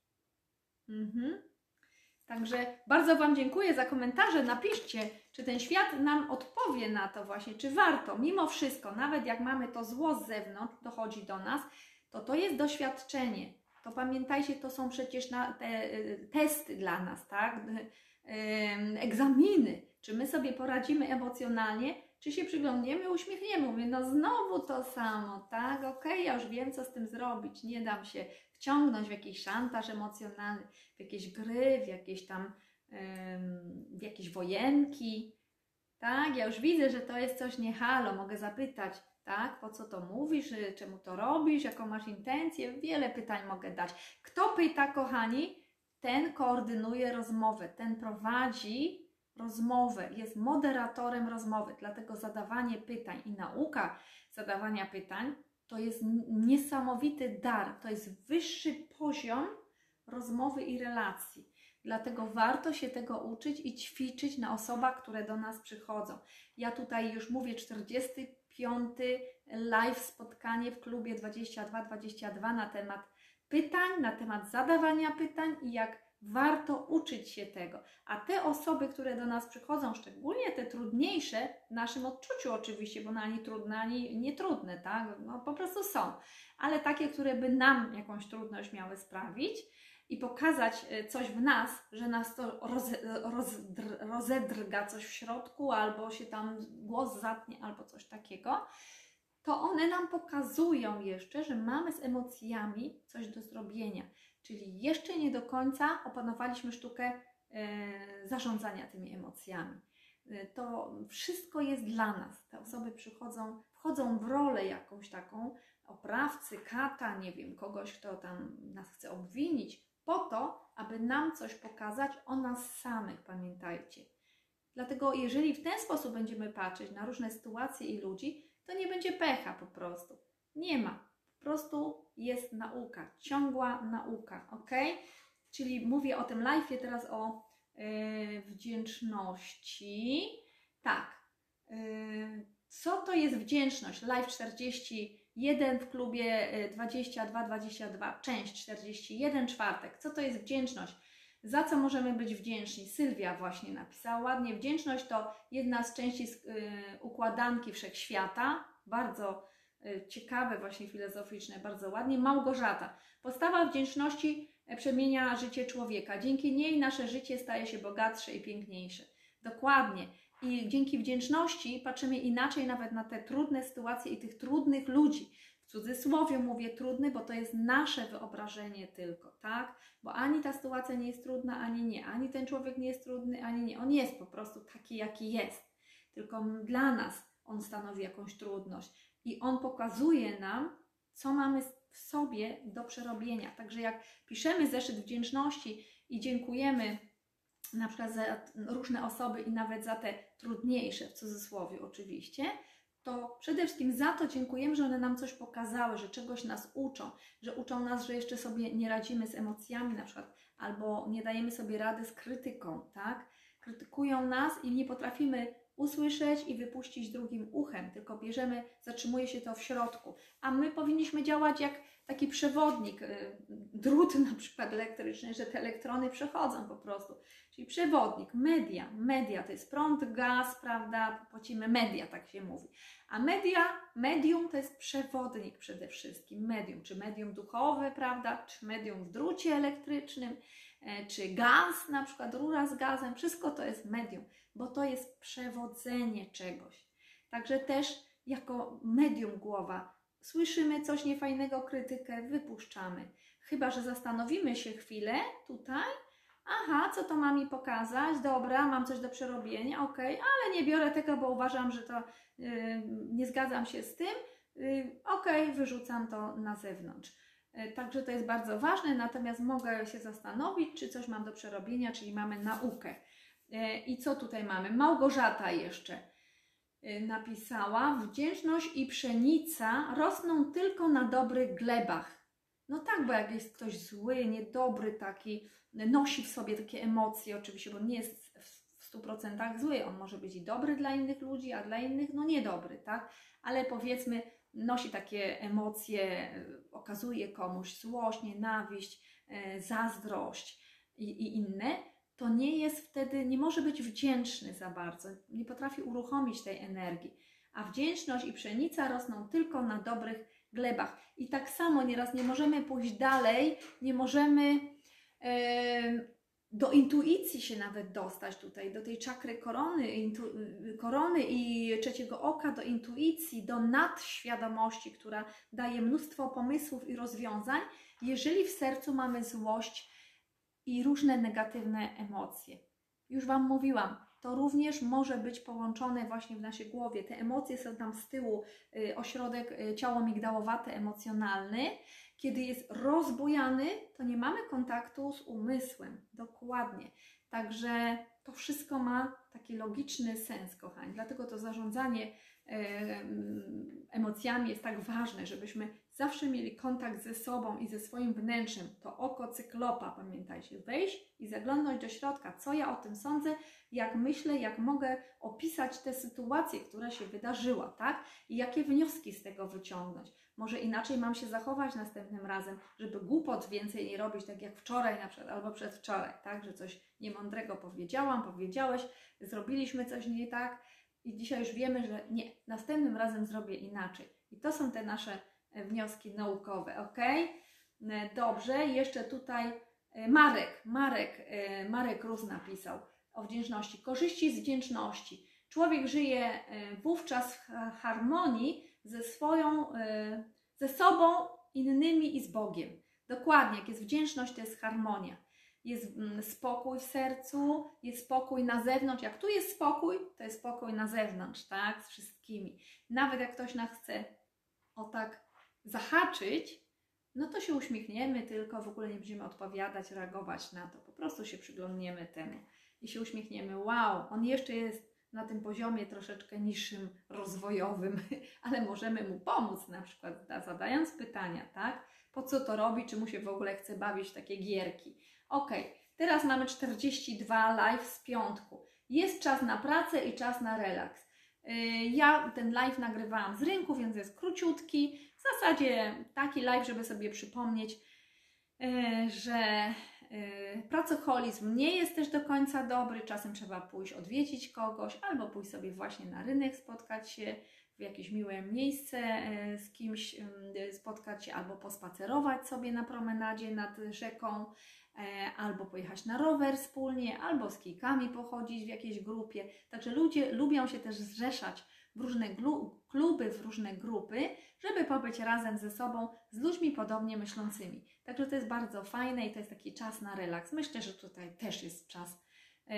Także bardzo wam dziękuję za komentarze. Napiszcie, czy ten świat nam odpowie na to właśnie, czy warto. Mimo wszystko, nawet jak mamy to zło z zewnątrz, dochodzi do nas, to jest doświadczenie. To pamiętajcie, to są przecież te testy dla nas, tak? Egzaminy. Czy my sobie poradzimy emocjonalnie? Czy się przyglądniemy, uśmiechniemy, mówię, no znowu to samo, tak, okej, ja już wiem, co z tym zrobić, nie dam się wciągnąć w jakiś szantaż emocjonalny, w jakieś gry, w jakieś tam, w jakieś wojenki, tak, ja już widzę, że to jest coś nie halo, mogę zapytać, tak, po co to mówisz, czemu to robisz, jaką masz intencję, wiele pytań mogę dać. Kto pyta, kochani, ten koordynuje rozmowę, ten prowadzi rozmowę, jest moderatorem rozmowy, dlatego zadawanie pytań i nauka zadawania pytań to jest niesamowity dar, to jest wyższy poziom rozmowy i relacji. Dlatego warto się tego uczyć i ćwiczyć na osobach, które do nas przychodzą. Ja tutaj już mówię, 45. live spotkanie w klubie 2222 na temat pytań, na temat zadawania pytań i jak Warto uczyć się tego. A te osoby, które do nas przychodzą, szczególnie te trudniejsze, w naszym odczuciu oczywiście, bo ani trudne, ani nietrudne, tak? No, po prostu są. Ale takie, które by nam jakąś trudność miały sprawić i pokazać coś w nas, że nas to rozedrga coś w środku, albo się tam głos zatnie, albo coś takiego, to one nam pokazują jeszcze, że mamy z emocjami coś do zrobienia. Czyli jeszcze nie do końca opanowaliśmy sztukę zarządzania tymi emocjami. To wszystko jest dla nas. Te osoby wchodzą w rolę jakąś taką oprawcy, kata, nie wiem, kogoś, kto tam nas chce obwinić, po to, aby nam coś pokazać o nas samych, pamiętajcie. Dlatego jeżeli w ten sposób będziemy patrzeć na różne sytuacje i ludzi, to nie będzie pecha po prostu. Nie ma. Po prostu jest nauka. Ciągła nauka. Ok? Czyli mówię o tym live'ie teraz o wdzięczności. Tak. Co to jest wdzięczność? Live 41 w klubie 22-22. Część 41, czwartek. Co to jest wdzięczność? Za co możemy być wdzięczni? Sylwia właśnie napisała ładnie. Wdzięczność to jedna z części układanki wszechświata. Bardzo ciekawe, właśnie filozoficzne, bardzo ładnie. Małgorzata. Postawa wdzięczności przemienia życie człowieka. Dzięki niej nasze życie staje się bogatsze i piękniejsze. Dokładnie. I dzięki wdzięczności patrzymy inaczej nawet na te trudne sytuacje i tych trudnych ludzi. W cudzysłowie mówię trudny, bo to jest nasze wyobrażenie tylko, tak? Bo ani ta sytuacja nie jest trudna, ani nie. Ani ten człowiek nie jest trudny, ani nie. On jest po prostu taki, jaki jest. Tylko dla nas on stanowi jakąś trudność. I on pokazuje nam, co mamy w sobie do przerobienia. Także jak piszemy zeszyt wdzięczności i dziękujemy na przykład za różne osoby i nawet za te trudniejsze, w cudzysłowie oczywiście, to przede wszystkim za to dziękujemy, że one nam coś pokazały, że czegoś nas uczą, że uczą nas, że jeszcze sobie nie radzimy z emocjami na przykład, albo nie dajemy sobie rady z krytyką, tak? Krytykują nas i nie potrafimy usłyszeć i wypuścić drugim uchem, tylko bierzemy, zatrzymuje się to w środku. A my powinniśmy działać jak taki przewodnik, drut na przykład elektryczny, że te elektrony przechodzą po prostu. Czyli przewodnik, media. Media to jest prąd, gaz, prawda? Płacimy media, tak się mówi. A media, medium to jest przewodnik przede wszystkim. Medium, czy medium duchowe, prawda? Czy medium w drucie elektrycznym, czy gaz, na przykład rura z gazem. Wszystko to jest medium, bo to jest przewodzenie czegoś. Także też jako medium głowa słyszymy coś niefajnego, krytykę, wypuszczamy. Chyba że zastanowimy się chwilę tutaj, aha, co to ma mi pokazać, dobra, mam coś do przerobienia, ok, ale nie biorę tego, bo uważam, że to nie zgadzam się z tym, ok, wyrzucam to na zewnątrz. Także to jest bardzo ważne, natomiast mogę się zastanowić, czy coś mam do przerobienia, czyli mamy naukę. I co tutaj mamy? Małgorzata jeszcze napisała, wdzięczność i pszenica rosną tylko na dobrych glebach. No tak, bo jak jest ktoś zły, niedobry taki, nosi w sobie takie emocje oczywiście, bo nie jest w 100% zły, on może być i dobry dla innych ludzi, a dla innych no niedobry, tak? Ale powiedzmy, nosi takie emocje, okazuje komuś złość, nienawiść, zazdrość i inne, to nie jest wtedy, nie może być wdzięczny za bardzo, nie potrafi uruchomić tej energii. A wdzięczność i pszenica rosną tylko na dobrych glebach. I tak samo nieraz nie możemy pójść dalej, nie możemy do intuicji się nawet dostać tutaj, do tej czakry korony i trzeciego oka, do intuicji, do nadświadomości, która daje mnóstwo pomysłów i rozwiązań, jeżeli w sercu mamy złość i różne negatywne emocje. Już Wam mówiłam, to również może być połączone właśnie w naszej głowie. Te emocje są tam z tyłu, ośrodek ciało migdałowate, emocjonalny. Kiedy jest rozbujany, to nie mamy kontaktu z umysłem. Dokładnie. Także To wszystko ma taki logiczny sens, kochani. Dlatego to zarządzanie emocjami jest tak ważne, żebyśmy zawsze mieli kontakt ze sobą i ze swoim wnętrzem. To oko cyklopa, pamiętajcie, wejść i zaglądnąć do środka. Co ja o tym sądzę, jak myślę, jak mogę opisać tę sytuację, która się wydarzyła, tak? I jakie wnioski z tego wyciągnąć. Może inaczej mam się zachować następnym razem, żeby głupot więcej nie robić, tak jak wczoraj na przykład, albo przedwczoraj, tak? Że coś niemądrego powiedziałam, powiedziałeś, zrobiliśmy coś nie tak i dzisiaj już wiemy, że nie, następnym razem zrobię inaczej. I to są te nasze wnioski naukowe, ok? Dobrze, jeszcze tutaj Marek Ruz napisał o wdzięczności. Korzyści z wdzięczności. Człowiek żyje wówczas w harmonii ze sobą, innymi i z Bogiem. Dokładnie, jak jest wdzięczność, to jest harmonia. Jest spokój w sercu, jest spokój na zewnątrz. Jak tu jest spokój, to jest spokój na zewnątrz, tak? Z wszystkimi. Nawet jak ktoś nas chce o tak zahaczyć, no to się uśmiechniemy, tylko w ogóle nie będziemy odpowiadać, reagować na to. Po prostu się przyglądniemy temu i się uśmiechniemy. Wow, on jeszcze jest na tym poziomie troszeczkę niższym, rozwojowym, ale możemy mu pomóc na przykład zadając pytania, tak? Po co to robi, czy mu się w ogóle chce bawić w takie gierki. Ok, teraz mamy 42 live z piątku. Jest czas na pracę i czas na relaks. Ja ten live nagrywałam z rynku, więc jest króciutki. W zasadzie taki live, żeby sobie przypomnieć, że pracoholizm nie jest też do końca dobry. Czasem trzeba pójść odwiedzić kogoś albo pójść sobie właśnie na rynek, spotkać się w jakieś miłe miejsce z kimś, spotkać się albo pospacerować sobie na promenadzie nad rzeką, albo pojechać na rower wspólnie, albo z kijkami pochodzić w jakiejś grupie. Także ludzie lubią się też zrzeszać w różne kluby, w różne grupy, żeby pobyć razem ze sobą, z ludźmi podobnie myślącymi. Także to jest bardzo fajne i to jest taki czas na relaks. Myślę, że tutaj też jest czas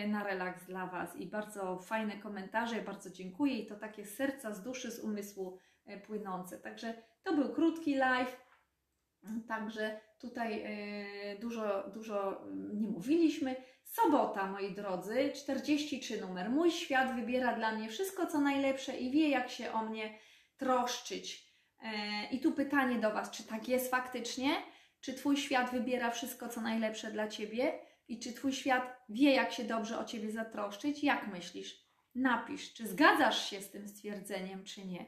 na relaks dla Was i bardzo fajne komentarze, bardzo dziękuję i to takie z serca, z duszy, z umysłu płynące. Także to był krótki live, także tutaj dużo nie mówiliśmy. Sobota, moi drodzy, 43 numer. Mój świat wybiera dla mnie wszystko, co najlepsze i wie, jak się o mnie troszczyć. I tu pytanie do Was, czy tak jest faktycznie? Czy Twój świat wybiera wszystko, co najlepsze dla Ciebie? I czy Twój świat wie, jak się dobrze o Ciebie zatroszczyć? Jak myślisz? Napisz, czy zgadzasz się z tym stwierdzeniem, czy nie.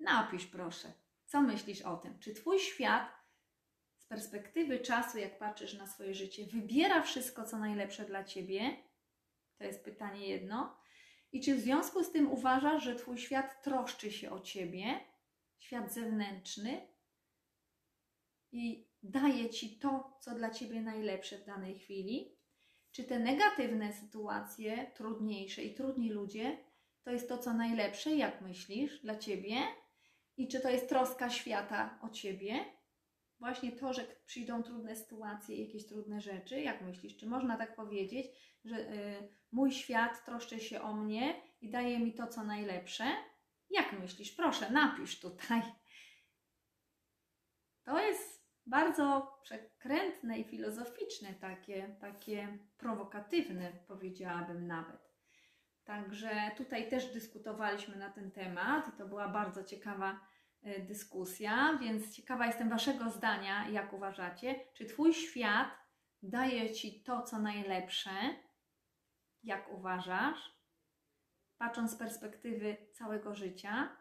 Napisz, proszę, co myślisz o tym? Czy Twój świat z perspektywy czasu, jak patrzysz na swoje życie, wybiera wszystko, co najlepsze dla Ciebie? To jest pytanie jedno. I czy w związku z tym uważasz, że Twój świat troszczy się o Ciebie? Świat zewnętrzny? I daje Ci to, co dla Ciebie najlepsze w danej chwili? Czy te negatywne sytuacje, trudniejsze i trudni ludzie, to jest to, co najlepsze, jak myślisz, dla Ciebie? I czy to jest troska świata o Ciebie? Właśnie to, że przyjdą trudne sytuacje, jakieś trudne rzeczy, jak myślisz? Czy można tak powiedzieć, że mój świat troszczy się o mnie i daje mi to, co najlepsze? Jak myślisz? Proszę, napisz tutaj. To jest bardzo przekrętne i filozoficzne, takie prowokatywne, powiedziałabym nawet. Także tutaj też dyskutowaliśmy na ten temat i to była bardzo ciekawa dyskusja, więc ciekawa jestem Waszego zdania, jak uważacie, czy Twój świat daje Ci to, co najlepsze, jak uważasz, patrząc z perspektywy całego życia,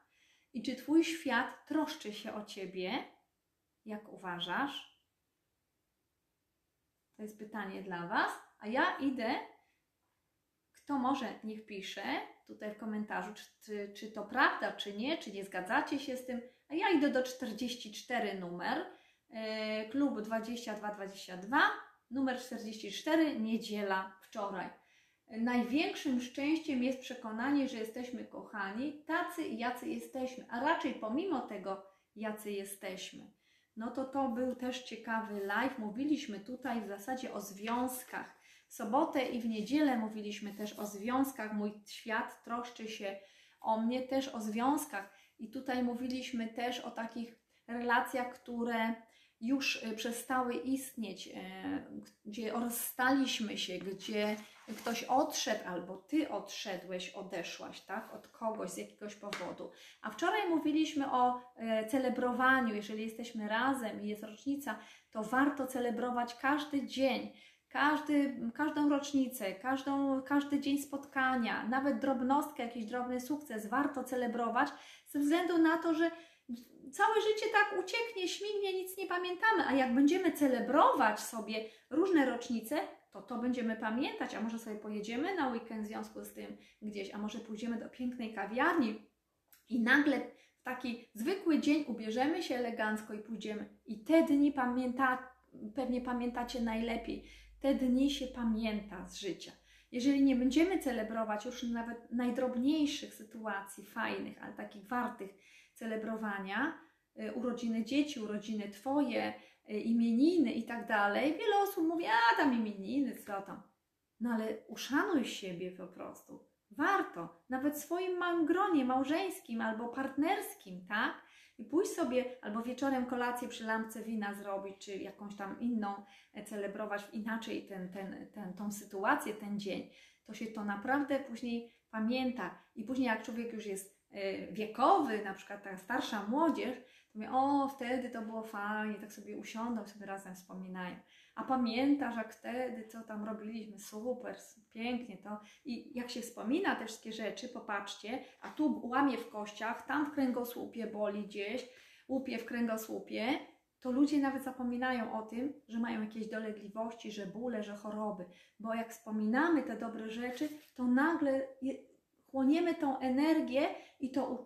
i czy Twój świat troszczy się o Ciebie, jak uważasz? To jest pytanie dla Was. A ja idę. Kto może, niech pisze tutaj w komentarzu, czy to prawda, czy nie zgadzacie się z tym. A ja idę do 44 numer. Klub 2222, numer 44, niedziela, wczoraj. Największym szczęściem jest przekonanie, że jesteśmy kochani, tacy i jacy jesteśmy, a raczej pomimo tego, jacy jesteśmy. No to był też ciekawy live. Mówiliśmy tutaj w zasadzie o związkach. W sobotę i w niedzielę mówiliśmy też o związkach. Mój świat troszczy się o mnie, też o związkach. I tutaj mówiliśmy też o takich relacjach, które już przestały istnieć, gdzie rozstaliśmy się, gdzie ktoś odszedł albo ty odszedłeś, odeszłaś, tak? Od kogoś, z jakiegoś powodu. A wczoraj mówiliśmy o celebrowaniu. Jeżeli jesteśmy razem i jest rocznica, to warto celebrować każdy dzień, każdą rocznicę, każdy dzień spotkania, nawet drobnostkę, jakiś drobny sukces warto celebrować ze względu na to, że całe życie tak ucieknie, śmignie, nic nie pamiętamy, a jak będziemy celebrować sobie różne rocznice, to to będziemy pamiętać, a może sobie pojedziemy na weekend w związku z tym gdzieś, a może pójdziemy do pięknej kawiarni i nagle w taki zwykły dzień ubierzemy się elegancko i pójdziemy. I te dni pewnie pamiętacie najlepiej, te dni się pamięta z życia. Jeżeli nie będziemy celebrować już nawet najdrobniejszych sytuacji fajnych, ale takich wartych celebrowania, urodziny dzieci, urodziny Twoje, imieniny i tak dalej. Wiele osób mówi, a tam imieniny, co tam. No ale uszanuj siebie po prostu. Warto. Nawet w swoim małym gronie małżeńskim albo partnerskim, tak? I pójść sobie albo wieczorem kolację przy lampce wina zrobić, czy jakąś tam inną, celebrować inaczej tą sytuację, ten dzień. To się to naprawdę później pamięta. I później jak człowiek już jest wiekowy, na przykład ta starsza młodzież, to mówię, o, wtedy to było fajnie, tak sobie usiądą, sobie razem wspominają. A pamiętasz, jak wtedy, co tam robiliśmy, super, pięknie to. I jak się wspomina te wszystkie rzeczy, popatrzcie, a tu łamie w kościach, tam w kręgosłupie boli gdzieś, łupie w kręgosłupie, to ludzie nawet zapominają o tym, że mają jakieś dolegliwości, że bóle, że choroby. Bo jak wspominamy te dobre rzeczy, to nagle chłoniemy tą energię i to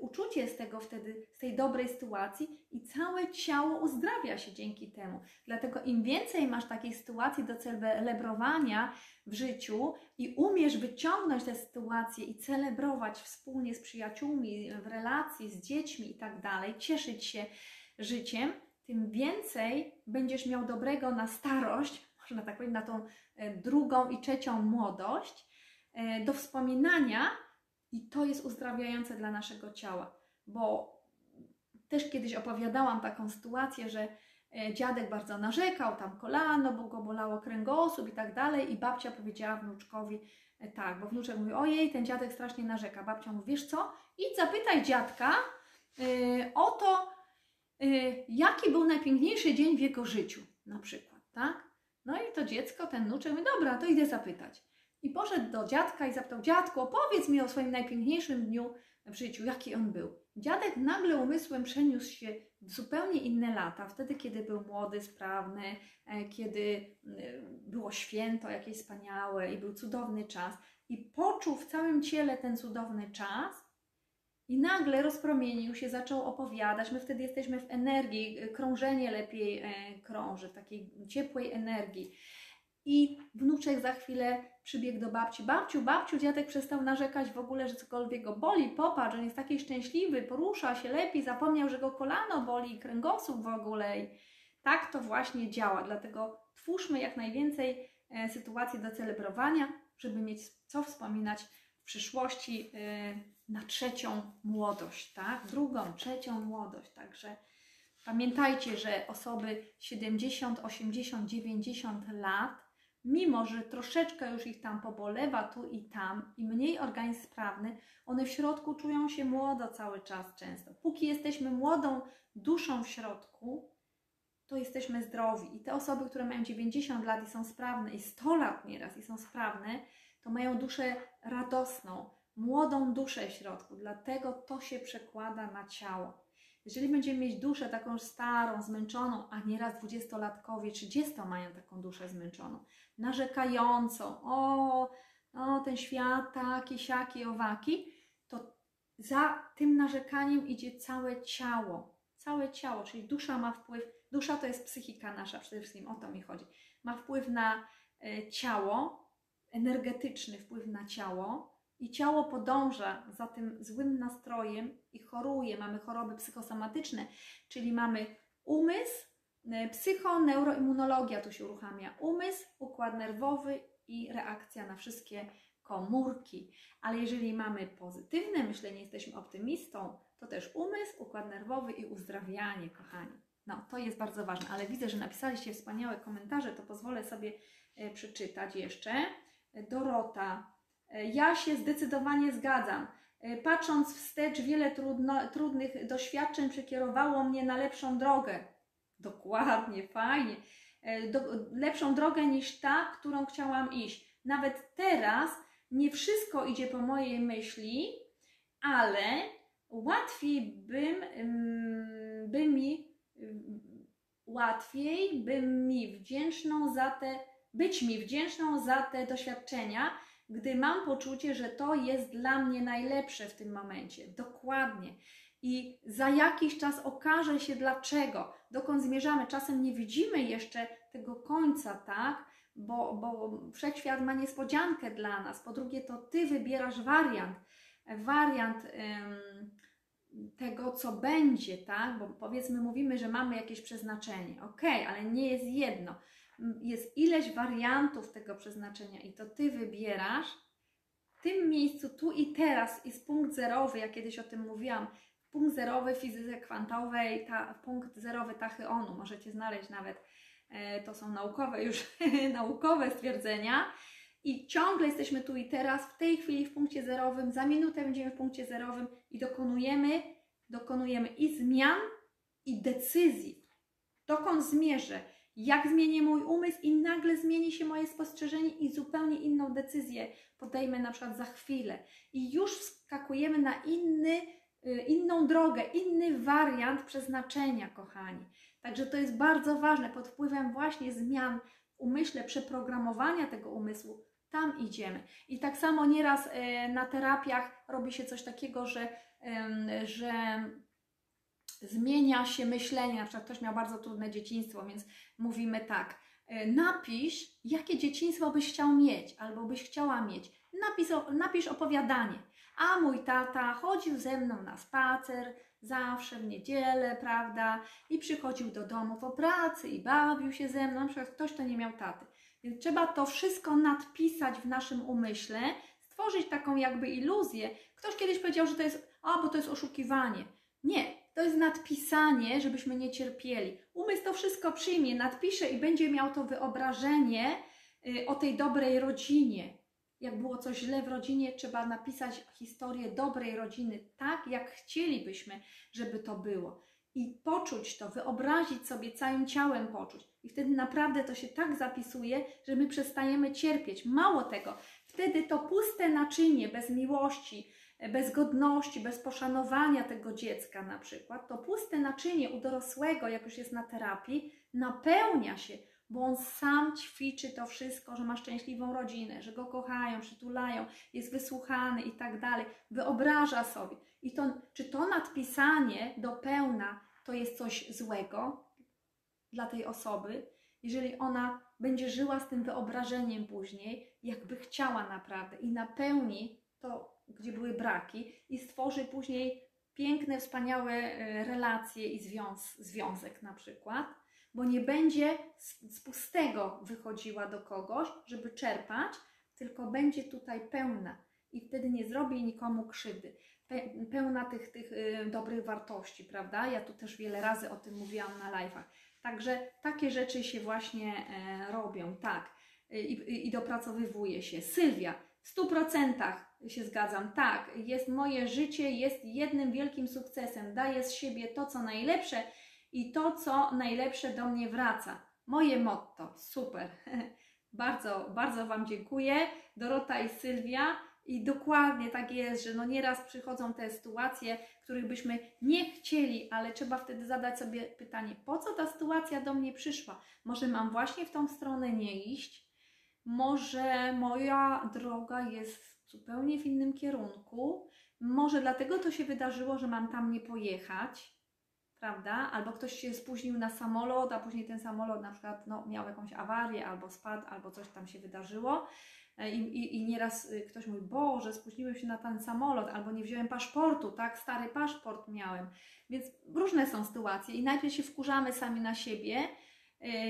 uczucie z tego wtedy, z tej dobrej sytuacji i całe ciało uzdrawia się dzięki temu. Dlatego im więcej masz takich sytuacji do celebrowania w życiu i umiesz wyciągnąć te sytuacje i celebrować wspólnie z przyjaciółmi, w relacji, z dziećmi i tak dalej, cieszyć się życiem, tym więcej będziesz miał dobrego na starość, można tak powiedzieć, na tą drugą i trzecią młodość, do wspominania i to jest uzdrawiające dla naszego ciała, bo też kiedyś opowiadałam taką sytuację, że dziadek bardzo narzekał, tam kolano, bo go bolało kręgosłup i tak dalej i babcia powiedziała wnuczkowi tak, bo wnuczek mówi, ojej, ten dziadek strasznie narzeka. Babcia mówi, wiesz co, idź zapytaj dziadka o to, jaki był najpiękniejszy dzień w jego życiu, na przykład, tak? No i to dziecko, ten wnuczek mówi, dobra, to idę zapytać. I poszedł do dziadka i zapytał, dziadku, opowiedz mi o swoim najpiękniejszym dniu w życiu, jaki on był. Dziadek nagle umysłem przeniósł się w zupełnie inne lata, wtedy, kiedy był młody, sprawny, kiedy było święto jakieś wspaniałe i był cudowny czas. I poczuł w całym ciele ten cudowny czas i nagle rozpromienił się, zaczął opowiadać. My wtedy jesteśmy w energii, krążenie lepiej krąży, w takiej ciepłej energii. I wnuczek za chwilę przybiegł do babci. Babciu, babciu, dziadek przestał narzekać w ogóle, że cokolwiek go boli. Popatrz, on jest taki szczęśliwy, porusza się lepiej, zapomniał, że go kolano boli, kręgosłup w ogóle. I tak to właśnie działa. Dlatego twórzmy jak najwięcej sytuacji do celebrowania, żeby mieć co wspominać w przyszłości na trzecią młodość, tak? Drugą, trzecią młodość. Także pamiętajcie, że osoby 70, 80, 90 lat, mimo że troszeczkę już ich tam pobolewa tu i tam i mniej organizm sprawny, one w środku czują się młodo cały czas często. Póki jesteśmy młodą duszą w środku, to jesteśmy zdrowi. I te osoby, które mają 90 lat i są sprawne, i 100 lat nieraz i są sprawne, to mają duszę radosną, młodą duszę w środku. Dlatego to się przekłada na ciało. Jeżeli będziemy mieć duszę taką starą, zmęczoną, a nieraz 20-latkowie, 30 mają taką duszę zmęczoną, narzekającą, o ten świat taki, siaki, owaki, to za tym narzekaniem idzie całe ciało, czyli dusza ma wpływ, dusza to jest psychika nasza, przede wszystkim o to mi chodzi, ma wpływ na ciało, energetyczny wpływ na ciało, i ciało podąża za tym złym nastrojem i choruje. Mamy choroby psychosomatyczne, czyli mamy umysł, psychoneuroimmunologia tu się uruchamia. Umysł, układ nerwowy i reakcja na wszystkie komórki. Ale jeżeli mamy pozytywne myślenie, jesteśmy optymistą, to też umysł, układ nerwowy i uzdrawianie, kochani. No, to jest bardzo ważne, ale widzę, że napisaliście wspaniałe komentarze, to pozwolę sobie przeczytać jeszcze. Dorota. Ja się zdecydowanie zgadzam. Patrząc wstecz, wiele trudnych doświadczeń przekierowało mnie na lepszą drogę. Dokładnie, fajnie. Lepszą drogę niż ta, którą chciałam iść. Nawet teraz nie wszystko idzie po mojej myśli, ale być mi wdzięczną za te doświadczenia, gdy mam poczucie, że to jest dla mnie najlepsze w tym momencie. Dokładnie. I za jakiś czas okaże się dlaczego, dokąd zmierzamy. Czasem nie widzimy jeszcze tego końca, tak? Bo wszechświat ma niespodziankę dla nas. Po drugie, to Ty wybierasz wariant tego, co będzie, tak? Bo powiedzmy, mówimy, że mamy jakieś przeznaczenie. Okej, ale nie jest jedno. Jest ileś wariantów tego przeznaczenia i to Ty wybierasz w tym miejscu, tu i teraz. Jest punkt zerowy, ja kiedyś o tym mówiłam, punkt zerowy w fizyce kwantowej, punkt zerowy tachyonu, możecie znaleźć nawet, to są naukowe już naukowe stwierdzenia i ciągle jesteśmy tu i teraz, w tej chwili w punkcie zerowym, za minutę będziemy w punkcie zerowym i dokonujemy i zmian, i decyzji, dokąd zmierzę, jak zmienię mój umysł i nagle zmieni się moje spostrzeżenie i zupełnie inną decyzję podejmę na przykład za chwilę. I już wskakujemy na inną drogę, inny wariant przeznaczenia, kochani. Także to jest bardzo ważne, pod wpływem właśnie zmian w umyśle, przeprogramowania tego umysłu, tam idziemy. I tak samo nieraz na terapiach robi się coś takiego, że zmienia się myślenie, na przykład ktoś miał bardzo trudne dzieciństwo, więc mówimy tak, napisz, jakie dzieciństwo byś chciał mieć, albo byś chciała mieć, napisz opowiadanie, a mój tata chodził ze mną na spacer, zawsze w niedzielę, prawda, i przychodził do domu po pracy i bawił się ze mną, na przykład ktoś, kto nie miał taty, więc trzeba to wszystko nadpisać w naszym umyśle, stworzyć taką jakby iluzję. Ktoś kiedyś powiedział, że to jest, bo to jest oszukiwanie. Nie. To jest nadpisanie, żebyśmy nie cierpieli. Umysł to wszystko przyjmie, nadpisze i będzie miał to wyobrażenie o tej dobrej rodzinie. Jak było coś źle w rodzinie, trzeba napisać historię dobrej rodziny tak, jak chcielibyśmy, żeby to było. I poczuć to, wyobrazić sobie, całym ciałem poczuć. I wtedy naprawdę to się tak zapisuje, że my przestajemy cierpieć. Mało tego, wtedy to puste naczynie bez miłości, bez godności, bez poszanowania tego dziecka na przykład, to puste naczynie u dorosłego, jak już jest na terapii, napełnia się, bo on sam ćwiczy to wszystko, że ma szczęśliwą rodzinę, że go kochają, przytulają, jest wysłuchany i tak dalej. Wyobraża sobie. I to, czy to nadpisanie do pełna to jest coś złego dla tej osoby, jeżeli ona będzie żyła z tym wyobrażeniem później, jakby chciała naprawdę i napełni to, gdzie były braki, i stworzy później piękne, wspaniałe relacje i związek na przykład, bo nie będzie z pustego wychodziła do kogoś, żeby czerpać, tylko będzie tutaj pełna i wtedy nie zrobi nikomu krzywdy. Pełna tych dobrych wartości, prawda? Ja tu też wiele razy o tym mówiłam na live'ach. Także takie rzeczy się właśnie robią, tak. I dopracowywuje się. Sylwia, 100% się zgadzam. Tak, moje życie jest jednym wielkim sukcesem. Daję z siebie to, co najlepsze i to, co najlepsze do mnie wraca. Moje motto. Super. Bardzo, bardzo Wam dziękuję. Dorota i Sylwia. I dokładnie tak jest, że nieraz przychodzą te sytuacje, których byśmy nie chcieli, ale trzeba wtedy zadać sobie pytanie, po co ta sytuacja do mnie przyszła? Może mam właśnie w tą stronę nie iść? Może moja droga jest zupełnie w innym kierunku, może dlatego to się wydarzyło, że mam tam nie pojechać, prawda? Albo ktoś się spóźnił na samolot, a później ten samolot na przykład miał jakąś awarię, albo spadł, albo coś tam się wydarzyło i nieraz ktoś mówi, Boże, spóźniłem się na ten samolot, albo nie wziąłem paszportu, tak? Stary paszport miałem. Więc różne są sytuacje i najpierw się wkurzamy sami na siebie,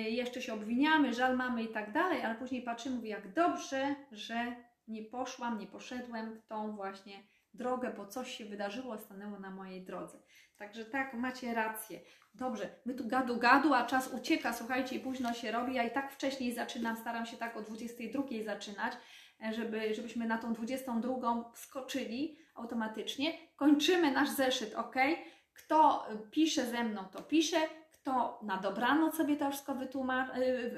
jeszcze się obwiniamy, żal mamy i tak dalej, ale później patrzymy, mówię, jak dobrze, że nie poszłam, nie poszedłem w tą właśnie drogę, bo coś się wydarzyło, stanęło na mojej drodze. Także tak, macie rację. Dobrze, my tu gadu, a czas ucieka, słuchajcie, i późno się robi. Ja i tak wcześniej zaczynam, staram się tak o 22 zaczynać, żebyśmy na tą 22 wskoczyli automatycznie. Kończymy nasz zeszyt, ok? Kto pisze ze mną, to pisze. Kto na dobranoc sobie to wszystko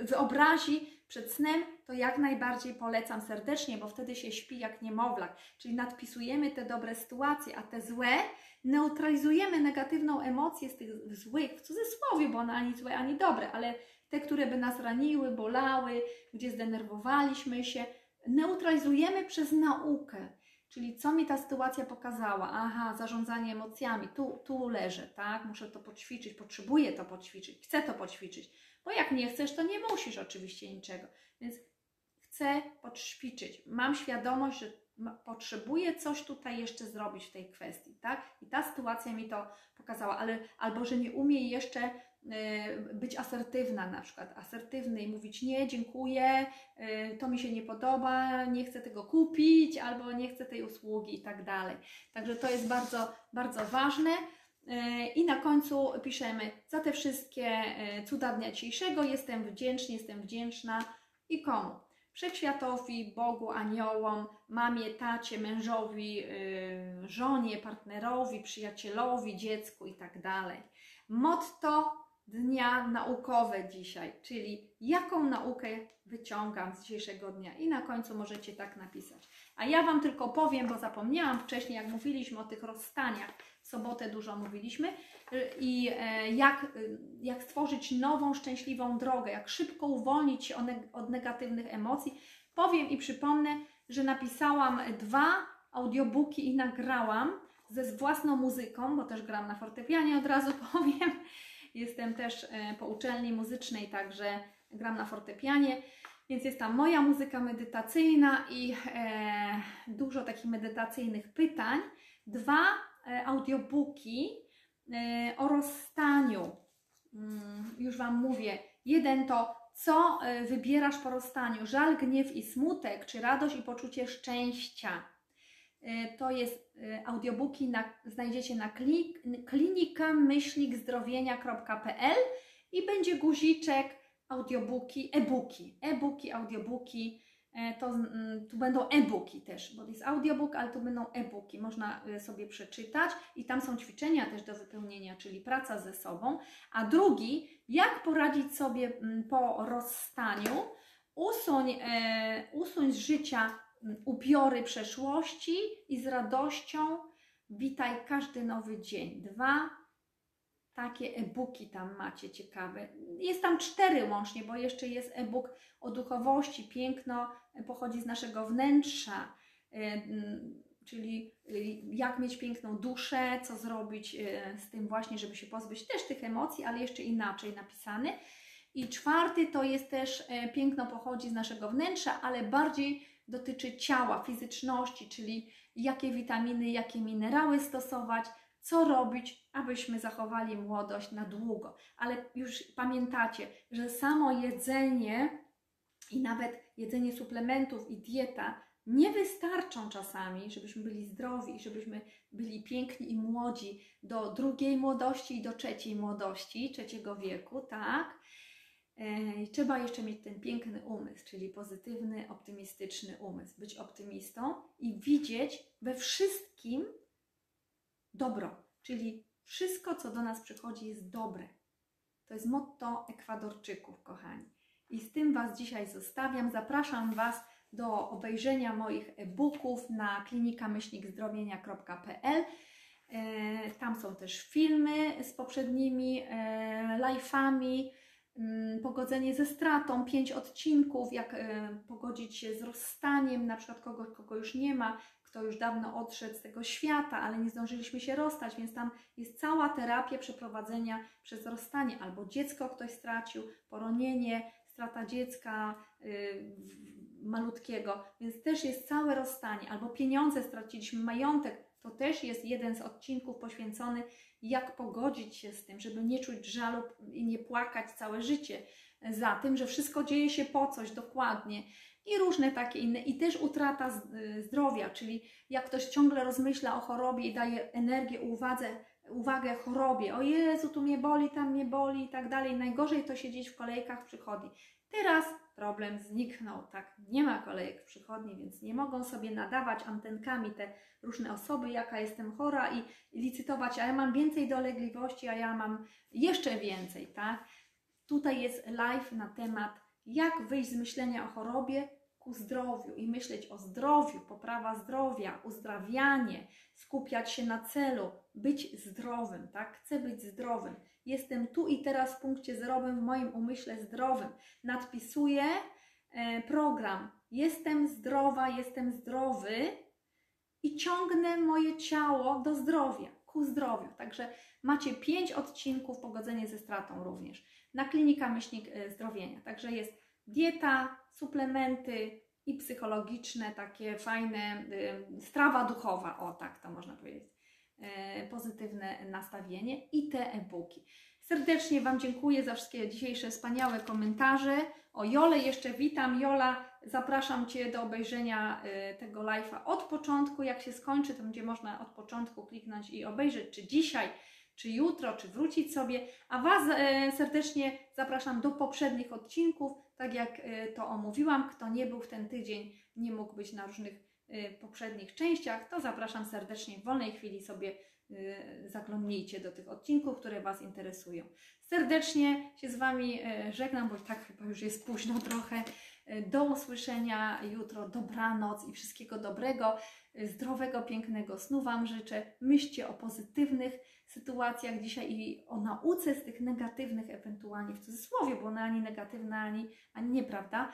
wyobrazi przed snem, to jak najbardziej polecam serdecznie, bo wtedy się śpi jak niemowlak. Czyli nadpisujemy te dobre sytuacje, a te złe neutralizujemy negatywną emocję z tych złych, w cudzysłowie, bo one ani złe, ani dobre, ale te, które by nas raniły, bolały, gdzie zdenerwowaliśmy się, neutralizujemy przez naukę. Czyli co mi ta sytuacja pokazała? Aha, zarządzanie emocjami, tu leżę, tak? Muszę to poćwiczyć, potrzebuję to poćwiczyć, chcę to poćwiczyć. Bo jak nie chcesz, to nie musisz oczywiście niczego. Więc chcę poćwiczyć. Mam świadomość, że potrzebuję coś tutaj jeszcze zrobić w tej kwestii, tak? I ta sytuacja mi to pokazała, ale albo, że nie umie jeszcze być asertywna, na przykład asertywny i mówić nie, dziękuję, to mi się nie podoba, nie chcę tego kupić albo nie chcę tej usługi i tak dalej. Także to jest bardzo, bardzo ważne. I na końcu piszemy: za te wszystkie cuda dnia dzisiejszego jestem wdzięczny, jestem wdzięczna. I komu? Wszechświatowi, Bogu, aniołom, mamie, tacie, mężowi, żonie, partnerowi, przyjacielowi, dziecku i tak dalej. Motto dnia naukowe dzisiaj, czyli jaką naukę wyciągam z dzisiejszego dnia, i na końcu możecie tak napisać. A ja Wam tylko powiem, bo zapomniałam wcześniej, jak mówiliśmy o tych rozstaniach, w sobotę dużo mówiliśmy, i jak stworzyć nową, szczęśliwą drogę, jak szybko uwolnić się od negatywnych emocji. Powiem i przypomnę, że napisałam 2 audiobooki i nagrałam ze własną muzyką, bo też gram na fortepianie, od razu powiem. Jestem też po uczelni muzycznej, także gram na fortepianie, więc jest tam moja muzyka medytacyjna i dużo takich medytacyjnych pytań. 2 audiobooki o rozstaniu. Już Wam mówię. 1 to co wybierasz po rozstaniu? Żal, gniew i smutek, czy radość i poczucie szczęścia? To jest audiobooki, znajdziecie na klinikamyślnikzdrowienia.pl i będzie guziczek audiobooki, e-booki. E-booki, audiobooki, tu będą e-booki też, bo to jest audiobook, ale tu będą e-booki. Można sobie przeczytać i tam są ćwiczenia też do wypełnienia, czyli praca ze sobą. A drugi, jak poradzić sobie po rozstaniu, usuń z życia upiory przeszłości i z radością witaj każdy nowy dzień. 2 takie e-booki tam macie ciekawe. Jest tam 4 łącznie, bo jeszcze jest e-book o duchowości. Piękno pochodzi z naszego wnętrza, czyli jak mieć piękną duszę, co zrobić z tym właśnie, żeby się pozbyć też tych emocji, ale jeszcze inaczej napisany. I 4 to jest też piękno pochodzi z naszego wnętrza, ale bardziej dotyczy ciała, fizyczności, czyli jakie witaminy, jakie minerały stosować, co robić, abyśmy zachowali młodość na długo. Ale już pamiętacie, że samo jedzenie i nawet jedzenie suplementów i dieta nie wystarczą czasami, żebyśmy byli zdrowi, żebyśmy byli piękni i młodzi do drugiej młodości i do trzeciej młodości, trzeciego wieku, tak? Trzeba jeszcze mieć ten piękny umysł, czyli pozytywny, optymistyczny umysł, być optymistą i widzieć we wszystkim dobro, czyli wszystko, co do nas przychodzi, jest dobre. To jest motto Ekwadorczyków, kochani. I z tym Was dzisiaj zostawiam. Zapraszam Was do obejrzenia moich e-booków na klinikamyślnikzdrowienia.pl. Tam są też filmy z poprzednimi live'ami. Pogodzenie ze stratą, 5 odcinków, jak pogodzić się z rozstaniem, na przykład kogoś, kogo już nie ma, kto już dawno odszedł z tego świata, ale nie zdążyliśmy się rozstać, więc tam jest cała terapia przeprowadzenia przez rozstanie, albo dziecko ktoś stracił, poronienie, strata dziecka malutkiego, więc też jest całe rozstanie, albo pieniądze straciliśmy, majątek, To też jest jeden z odcinków poświęcony, jak pogodzić się z tym, żeby nie czuć żalu i nie płakać całe życie za tym, że wszystko dzieje się po coś dokładnie i różne takie inne. I też utrata zdrowia, czyli jak ktoś ciągle rozmyśla o chorobie i daje energię, uwagę chorobie. O Jezu, tu mnie boli, tam mnie boli i tak dalej. Najgorzej to siedzieć w kolejkach w przychodni. Teraz problem zniknął, tak? Nie ma kolejek w przychodni, więc nie mogą sobie nadawać antenkami te różne osoby, jaka jestem chora i licytować, a ja mam więcej dolegliwości, a ja mam jeszcze więcej, tak? Tutaj jest live na temat, jak wyjść z myślenia o chorobie ku zdrowiu i myśleć o zdrowiu, poprawa zdrowia, uzdrawianie, skupiać się na celu, być zdrowym, tak? Chcę być zdrowym. Jestem tu i teraz w punkcie zerowym, w moim umyśle zdrowym. Nadpisuję program. Jestem zdrowa, jestem zdrowy i ciągnę moje ciało do zdrowia, ku zdrowiu. Także macie 5 odcinków pogodzenie ze stratą również na Klinika Myślnik Zdrowienia. Także jest dieta, suplementy i psychologiczne, takie fajne, strawa duchowa, o tak to można powiedzieć. Pozytywne nastawienie i te e-booki. Serdecznie Wam dziękuję za wszystkie dzisiejsze wspaniałe komentarze. O Jolę jeszcze witam. Jola, zapraszam Cię do obejrzenia tego live'a od początku. Jak się skończy, to będzie można od początku kliknąć i obejrzeć, czy dzisiaj, czy jutro, czy wrócić sobie. A Was serdecznie zapraszam do poprzednich odcinków. Tak jak to omówiłam, kto nie był w ten tydzień, nie mógł być na różnych poprzednich częściach, to zapraszam serdecznie, w wolnej chwili sobie zaglądnijcie do tych odcinków, które Was interesują. Serdecznie się z Wami żegnam, bo i tak chyba już jest późno trochę. Do usłyszenia jutro, dobranoc i wszystkiego dobrego, zdrowego, pięknego snu Wam życzę. Myślcie o pozytywnych sytuacjach dzisiaj i o nauce z tych negatywnych, ewentualnie w cudzysłowie, bo ona ani negatywna, ani nieprawda.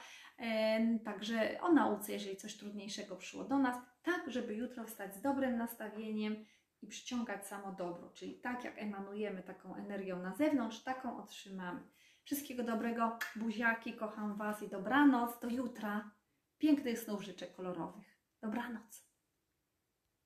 Także o nauce, jeżeli coś trudniejszego przyszło do nas, tak żeby jutro wstać z dobrym nastawieniem i przyciągać samo dobro, czyli tak jak emanujemy taką energią na zewnątrz, taką otrzymamy. Wszystkiego dobrego, buziaki, kocham Was i dobranoc, do jutra. Pięknych snów życzę kolorowych. Dobranoc.